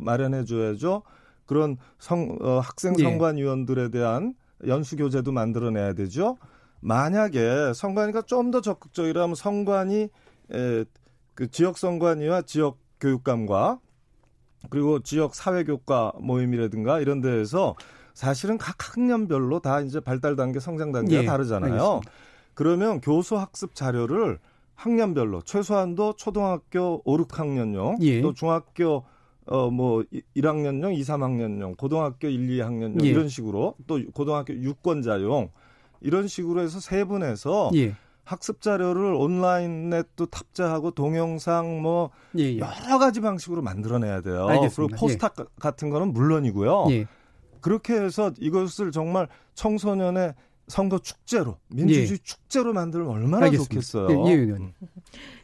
마련해 줘야죠. 그런 학생 선관위원들에 대한 연수 교재도 만들어내야 되죠. 만약에 선관위가 좀 더 적극적이라면 선관위 그 지역 선관위와 지역 교육감과 그리고 지역 사회교과 모임이라든가 이런 데에서 사실은 각 학년별로 다 이제 발달 단계, 성장 단계가 예, 다르잖아요. 알겠습니다. 그러면 교수 학습 자료를 학년별로 최소한도 초등학교 5, 6학년용, 예. 또 중학교 1학년용, 2, 3학년용, 고등학교 1, 2학년용 예. 이런 식으로 또 고등학교 6권자용 이런 식으로 해서 세분해서 예. 학습 자료를 온라인에 또 탑재하고 동영상 뭐 예, 예. 여러 가지 방식으로 만들어내야 돼요. 알겠습니다. 그리고 포스터 예. 같은 거는 물론이고요. 예. 그렇게 해서 이것을 정말 청소년의 선거 축제로 민주주의 예. 축제로 만들면 얼마나 알겠습니다. 좋겠어요. 예, 예, 예.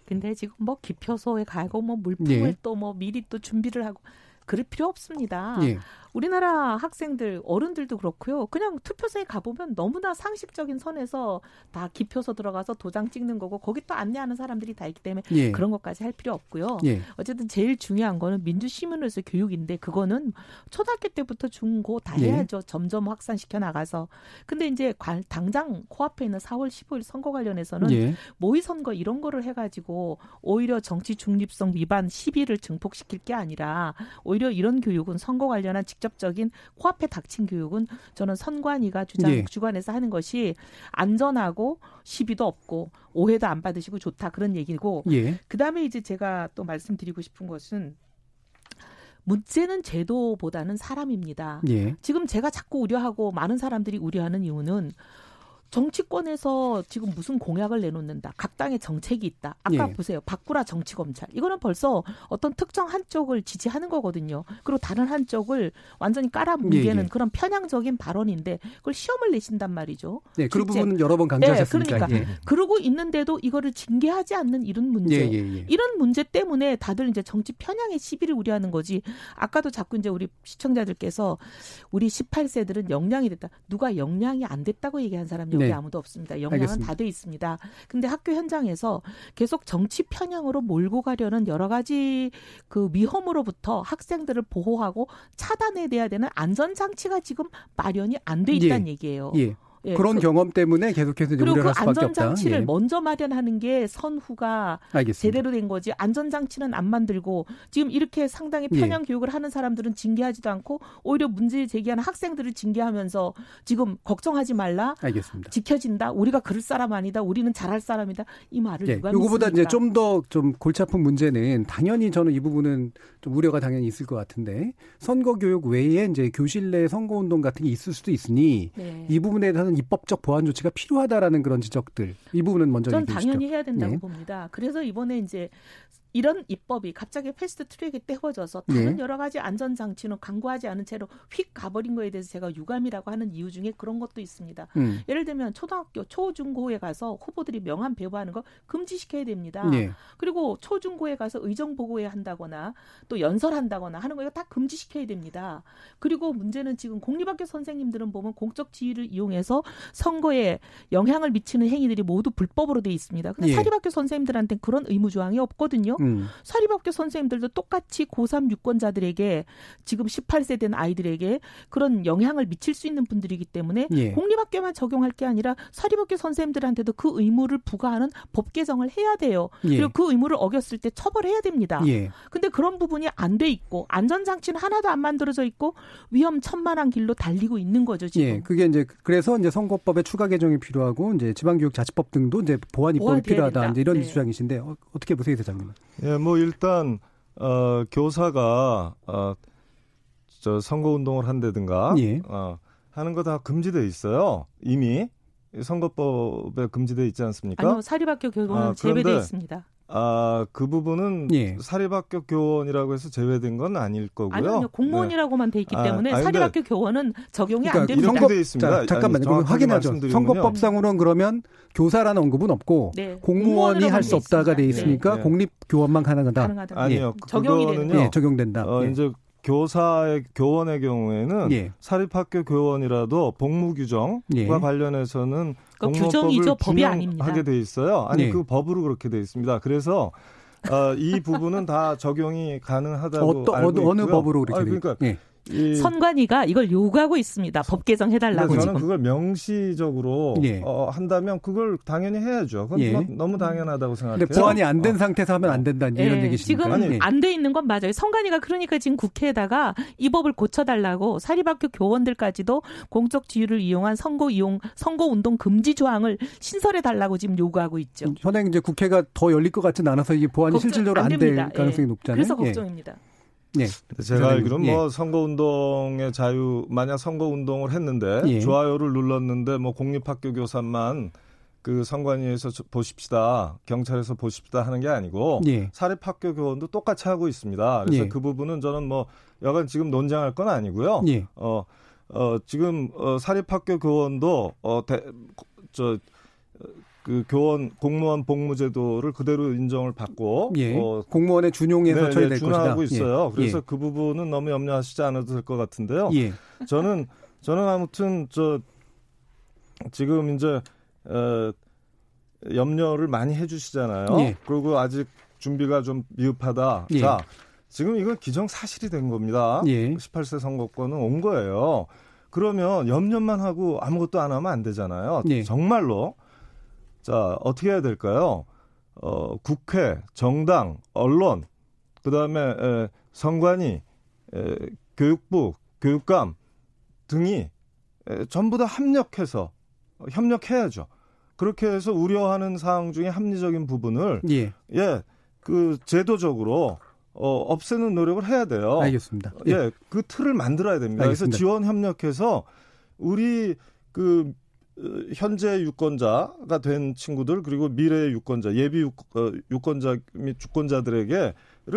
근데 지금 뭐 기표소에 가고 뭐 물품을 예. 또 뭐 미리 또 준비를 하고 그럴 필요 없습니다. 예. 우리나라 학생들, 어른들도 그렇고요. 그냥 투표소에 가보면 너무나 상식적인 선에서 다 기표소 들어가서 도장 찍는 거고 거기 또 안내하는 사람들이 다 있기 때문에 예. 그런 것까지 할 필요 없고요. 예. 어쨌든 제일 중요한 거는 민주시민으로서 교육인데 그거는 초등학교 때부터 중고 다 해야죠. 예. 점점 확산시켜 나가서. 근데 이제 당장 코앞에 있는 4월 15일 선거 관련해서는 예. 모의선거 이런 거를 해가지고 오히려 정치 중립성 위반 시비를 증폭시킬 게 아니라 오히려 이런 교육은 선거 관련한 직접 직접적인 코앞에 닥친 교육은 저는 선관위가 주관해서 하는 것이 안전하고 시비도 없고 오해도 안 받으시고 좋다 그런 얘기고 예. 그다음에 이제 제가 또 말씀드리고 싶은 것은 문제는 제도보다는 사람입니다. 예. 지금 제가 자꾸 우려하고 많은 사람들이 우려하는 이유는 정치권에서 지금 무슨 공약을 내놓는다. 각 당의 정책이 있다. 아까 예. 보세요. 바꾸라 정치검찰. 이거는 벌써 어떤 특정 한쪽을 지지하는 거거든요. 그리고 다른 한쪽을 완전히 깔아뭉개는 예. 그런 편향적인 발언인데 그걸 시험을 내신단 말이죠. 네, 그런 부분은 여러 번 강조하셨습니다. 네, 그러니까. 예. 그러고 있는데도 이거를 징계하지 않는 이런 문제. 예, 예, 예. 이런 문제 때문에 다들 이제 정치 편향의 시비를 우려하는 거지. 아까도 자꾸 이제 우리 시청자들께서 우리 18세들은 영양이 됐다. 누가 영양이 안 됐다고 얘기한 사람이요. 여기 네. 아무도 없습니다. 영향은 다 돼 있습니다. 근데 학교 현장에서 계속 정치 편향으로 몰고 가려는 여러 가지 그 위험으로부터 학생들을 보호하고 차단해야 되는 안전 장치가 지금 마련이 안 돼 있다는 예. 얘기예요. 예. 예, 그런 경험 때문에 계속해서 우려할 수밖에 없다. 그리고 안전장치를 예. 먼저 마련하는 게 선후가 알겠습니다. 제대로 된 거지 안전장치는 안 만들고 지금 이렇게 상당히 편향 예. 교육을 하는 사람들은 징계하지도 않고 오히려 문제 제기하는 학생들을 징계하면서 지금 걱정하지 말라. 알겠습니다. 지켜진다. 우리가 그럴 사람 아니다. 우리는 잘할 사람이다. 이 말을 예. 누가 믿습니까? 이거보다 이제 좀 더 좀 골치 아픈 문제는 당연히 저는 이 부분은 좀 우려가 당연히 있을 것 같은데 선거 교육 외에 이제 교실 내 선거운동 같은 게 있을 수도 있으니 네. 이 부분에 대해서 입법적 보완 조치가 필요하다라는 그런 지적들 이 부분은 먼저 얘기해 주시죠. 저는 당연히 해야 된다고 네. 봅니다. 그래서 이번에 이제 이런 입법이 갑자기 패스트트랙에 떼어져서 다른 네. 여러 가지 안전장치는 강구하지 않은 채로 휙 가버린 거에 대해서 제가 유감이라고 하는 이유 중에 그런 것도 있습니다. 예를 들면 초등학교 초중고에 가서 후보들이 명함 배부하는 거 금지시켜야 됩니다. 네. 그리고 초중고에 가서 의정보고회 한다거나 또 연설한다거나 하는 거 다 금지시켜야 됩니다. 그리고 문제는 지금 공립학교 선생님들은 보면 공적 지위를 이용해서 선거에 영향을 미치는 행위들이 모두 불법으로 돼 있습니다. 근데 네. 사립학교 선생님들한테는 그런 의무조항이 없거든요. 사립학교 선생님들도 똑같이 고3 유권자들에게 지금 18세 된 아이들에게 그런 영향을 미칠 수 있는 분들이기 때문에 예. 공립학교만 적용할 게 아니라 사립학교 선생님들한테도 그 의무를 부과하는 법 개정을 해야 돼요. 예. 그리고 그 의무를 어겼을 때 처벌해야 됩니다. 그런데 예. 그런 부분이 안 돼 있고 안전장치는 하나도 안 만들어져 있고 위험천만한 길로 달리고 있는 거죠 지금. 예. 그게 이제 그래서 이제 선거법의 추가 개정이 필요하고 이제 지방교육자치법 등도 이제 보완 입법이 필요하다 이제 이런 네. 주장이신데 어떻게 보세요, 대장님? 예, 뭐 일단 교사가 저 선거 운동을 한다든가 예. 하는 거 다 금지돼 있어요. 이미 선거법에 금지돼 있지 않습니까? 아니요, 사립학교 교원은 제외돼 있습니다. 아, 그 부분은 예. 사립학교 교원이라고 해서 제외된 건 아닐 거고요. 아니요, 공무원이라고만 돼 있기 때문에 사립학교 교원은 적용이 그러니까 안 됩니다. 이렇게 돼 있습니다. 잠깐만요, 확인하죠. 선거법상으로는 그러면 교사라는 언급은 없고 네. 공무원이 할 수 없다가 돼 있으니까 네. 공립 교원만 가능하다. 아니요, 예. 적용이 되는요. 예, 적용된다. 예. 이제 교사의 교원의 경우에는 예. 사립학교 교원이라도 복무 규정과 예. 관련해서는 그러니까 규정이죠. 법이 아닙니다. 하게 돼 있어요. 아니 네. 그 법으로 그렇게 돼 있습니다. 그래서 이 부분은 다 적용이 가능하다고 알고 있고요. 어느 법으로 그렇게 돼 있습니까? 그러니까 예. 선관위가 이걸 요구하고 있습니다. 법 개정 해달라고. 저는 지금. 그걸 명시적으로 예. 한다면 그걸 당연히 해야죠. 그건 예. 너무 당연하다고 생각해요. 근데 보완이 안 된 상태에서 하면 안 된다는 예. 이런 얘기십니까? 지금 예. 안 돼 있는 건 맞아요. 선관위가 그러니까 지금 국회에다가 이 법을 고쳐달라고 사립학교 교원들까지도 공적 지위를 이용한 선거운동 금지 조항을 신설해달라고 지금 요구하고 있죠. 현행 이제 국회가 더 열릴 것 같지는 않아서 이게 보완이 실질적으로 안 될 가능성이 예. 높잖아요. 그래서 걱정입니다. 예. 네. 제가 알기로는 예. 뭐 선거운동의 자유 만약 선거운동을 했는데 예. 좋아요를 눌렀는데 뭐 공립학교 교사만 그 선관위에서 보십시다 경찰에서 보십시다 하는 게 아니고 예. 사립학교 교원도 똑같이 하고 있습니다. 그래서 예. 그 부분은 저는 뭐 여간 지금 논쟁할 건 아니고요. 예. 지금 사립학교 교원도 그 교원 공무원 복무제도를 그대로 인정을 받고 예. 공무원의 준용에서 네, 처리될 것이다. 준하고 있어요. 예. 그래서 예. 그 부분은 너무 염려하시지 않아도 될 것 같은데요. 예. 저는 아무튼 지금 이제 염려를 많이 해주시잖아요. 예. 그리고 아직 준비가 좀 미흡하다. 예. 자, 지금 이건 기정사실이 된 겁니다. 예. 18세 선거권은 온 거예요. 그러면 염려만 하고 아무것도 안 하면 안 되잖아요. 예. 정말로. 자, 어떻게 해야 될까요? 국회, 정당, 언론, 그다음에 선관위, 교육부, 교육감 등이 전부 다 합력해서 협력해야죠. 그렇게 해서 우려하는 사항 중에 합리적인 부분을 그 제도적으로 없애는 노력을 해야 돼요. 알겠습니다. 그 틀을 만들어야 됩니다. 알겠습니다. 그래서 지원 협력해서 우리 그 현재 유권자가 된 친구들 그리고 미래의 유권자, 예비 유권자 및 주권자들에게를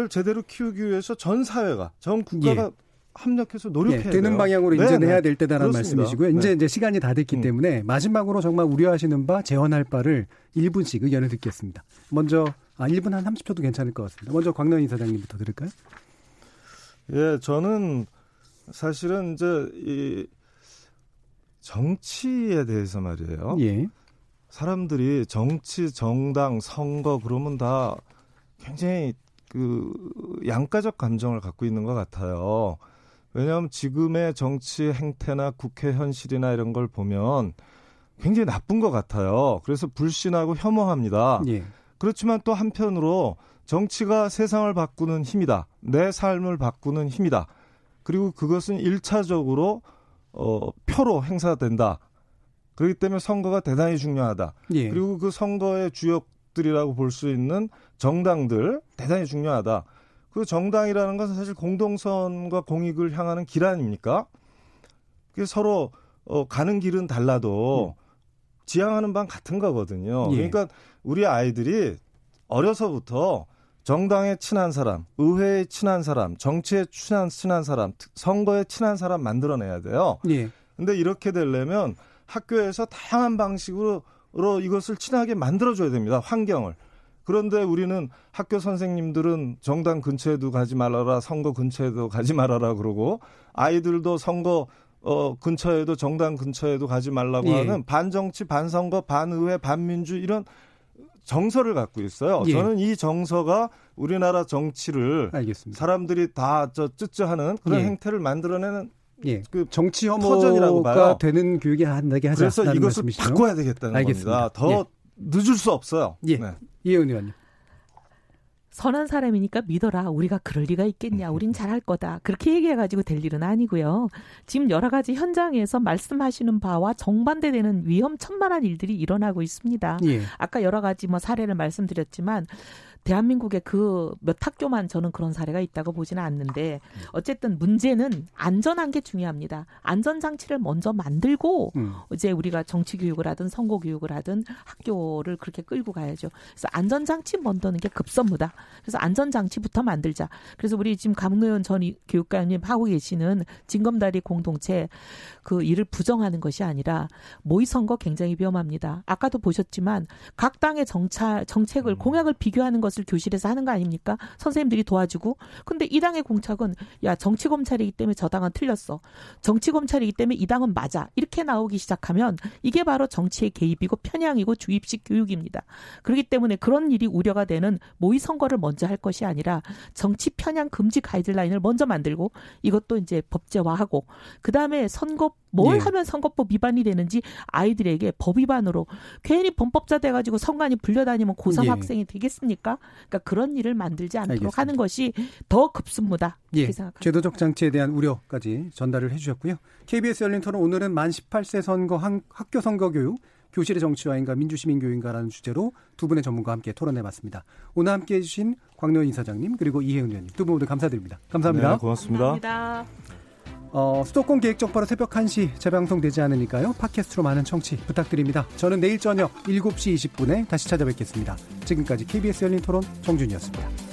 제대로 키우기 위해서 전 사회가, 전 국가가 합력해서 노력해야 돼요. 되는 방향으로 인정해야 될 때다라는 그렇습니다. 말씀이시고요. 이제 시간이 다 됐기 때문에 마지막으로 정말 우려하시는 바, 재원할 바를 1분씩 의견을 듣겠습니다. 먼저 1분 한 30초도 괜찮을 것 같습니다. 먼저 곽노현 이사장님부터 들을까요? 저는 사실은 이제 이 정치에 대해서 말이에요. 사람들이 정치, 정당, 선거 그러면 다 굉장히 그 양가적 감정을 갖고 있는 것 같아요. 왜냐하면 지금의 정치 행태나 국회 현실이나 이런 걸 보면 굉장히 나쁜 것 같아요. 그래서 불신하고 혐오합니다. 그렇지만 또 한편으로 정치가 세상을 바꾸는 힘이다. 내 삶을 바꾸는 힘이다. 그리고 그것은 1차적으로 표로 행사된다. 그렇기 때문에 선거가 대단히 중요하다. 그리고 그 선거의 주역들이라고 볼 수 있는 정당들 대단히 중요하다. 그 정당이라는 건 사실 공동선과 공익을 향하는 길 아닙니까? 서로 가는 길은 달라도 지향하는 방 같은 거거든요. 그러니까 우리 아이들이 어려서부터 정당에 친한 사람, 의회에 친한 사람, 정치에 친한 사람, 선거에 친한 사람 만들어내야 돼요. 근데 이렇게 되려면 학교에서 다양한 방식으로 이것을 친하게 만들어줘야 됩니다. 환경을. 그런데 우리는 학교 선생님들은 정당 근처에도 가지 말아라, 선거 근처에도 가지 말아라 그러고 아이들도 선거 근처에도 정당 근처에도 가지 말라고 하는 반정치, 반선거, 반의회, 반민주 이런 정서를 갖고 있어요. 저는 이 정서가 우리나라 정치를 사람들이 다 쯔쯔하는 그런 행태를 만들어내는 그 정치 혐오가 되는 교육이 한다게 하지 않다는 말씀이시죠? 그래서 이것을 바꿔야 되겠다는 겁니다. 더 늦을 수 없어요. 이혜훈 의원님. 선한 사람이니까 믿어라. 우리가 그럴 리가 있겠냐. 우린 잘할 거다. 그렇게 얘기해가지고 될 일은 아니고요. 지금 여러 가지 현장에서 말씀하시는 바와 정반대되는 위험천만한 일들이 일어나고 있습니다. 아까 여러 가지 사례를 말씀드렸지만 대한민국의 그 몇 학교만 저는 그런 사례가 있다고 보지는 않는데 어쨌든 문제는 안전한 게 중요합니다. 안전장치를 먼저 만들고 이제 우리가 정치교육을 하든 선거교육을 하든 학교를 그렇게 끌고 가야죠. 그래서 안전장치 먼저는 게 급선무다. 그래서 안전장치부터 만들자. 그래서 우리 지금 곽노현 전 교육감님 하고 계시는 징검다리 공동체 그 일을 부정하는 것이 아니라 모의선거 굉장히 위험합니다. 아까도 보셨지만 각 당의 정책을 공약을 비교하는 것 교실에서 하는 거 아닙니까? 선생님들이 도와주고. 근데 이 당의 공약은 야 정치검찰이기 때문에 저 당은 틀렸어. 정치검찰이기 때문에 이 당은 맞아. 이렇게 나오기 시작하면 이게 바로 정치의 개입이고 편향이고 주입식 교육입니다. 그렇기 때문에 그런 일이 우려가 되는 모의 선거를 먼저 할 것이 아니라 정치 편향 금지 가이드라인을 먼저 만들고 이것도 이제 법제화하고 그다음에 선거 하면 선거법 위반이 되는지 아이들에게 법 위반으로 괜히 범법자 돼가지고 선관위 불려다니면 고3 학생이 되겠습니까? 그러니까 그런 일을 만들지 않도록 알겠습니다. 하는 것이 더 급습무다. 이렇게 생각합니다. 제도적 장치에 대한 우려까지 전달을 해주셨고요. KBS 열린 토론 오늘은 만 18세 선거, 학교 선거교육, 교실의 정치화인가 민주시민교육인가라는 주제로 두 분의 전문가와 함께 토론해봤습니다. 오늘 함께해 주신 곽노현 이사장님 그리고 이혜훈 의원님 두 분 모두 감사드립니다. 감사합니다. 네, 고맙습니다. 감사합니다. 수도권 계획정보로 새벽 1시 재방송되지 않으니까요. 팟캐스트로 많은 청취 부탁드립니다. 저는 내일 저녁 7시 20분에 다시 찾아뵙겠습니다. 지금까지 KBS 열린 토론 정준이었습니다.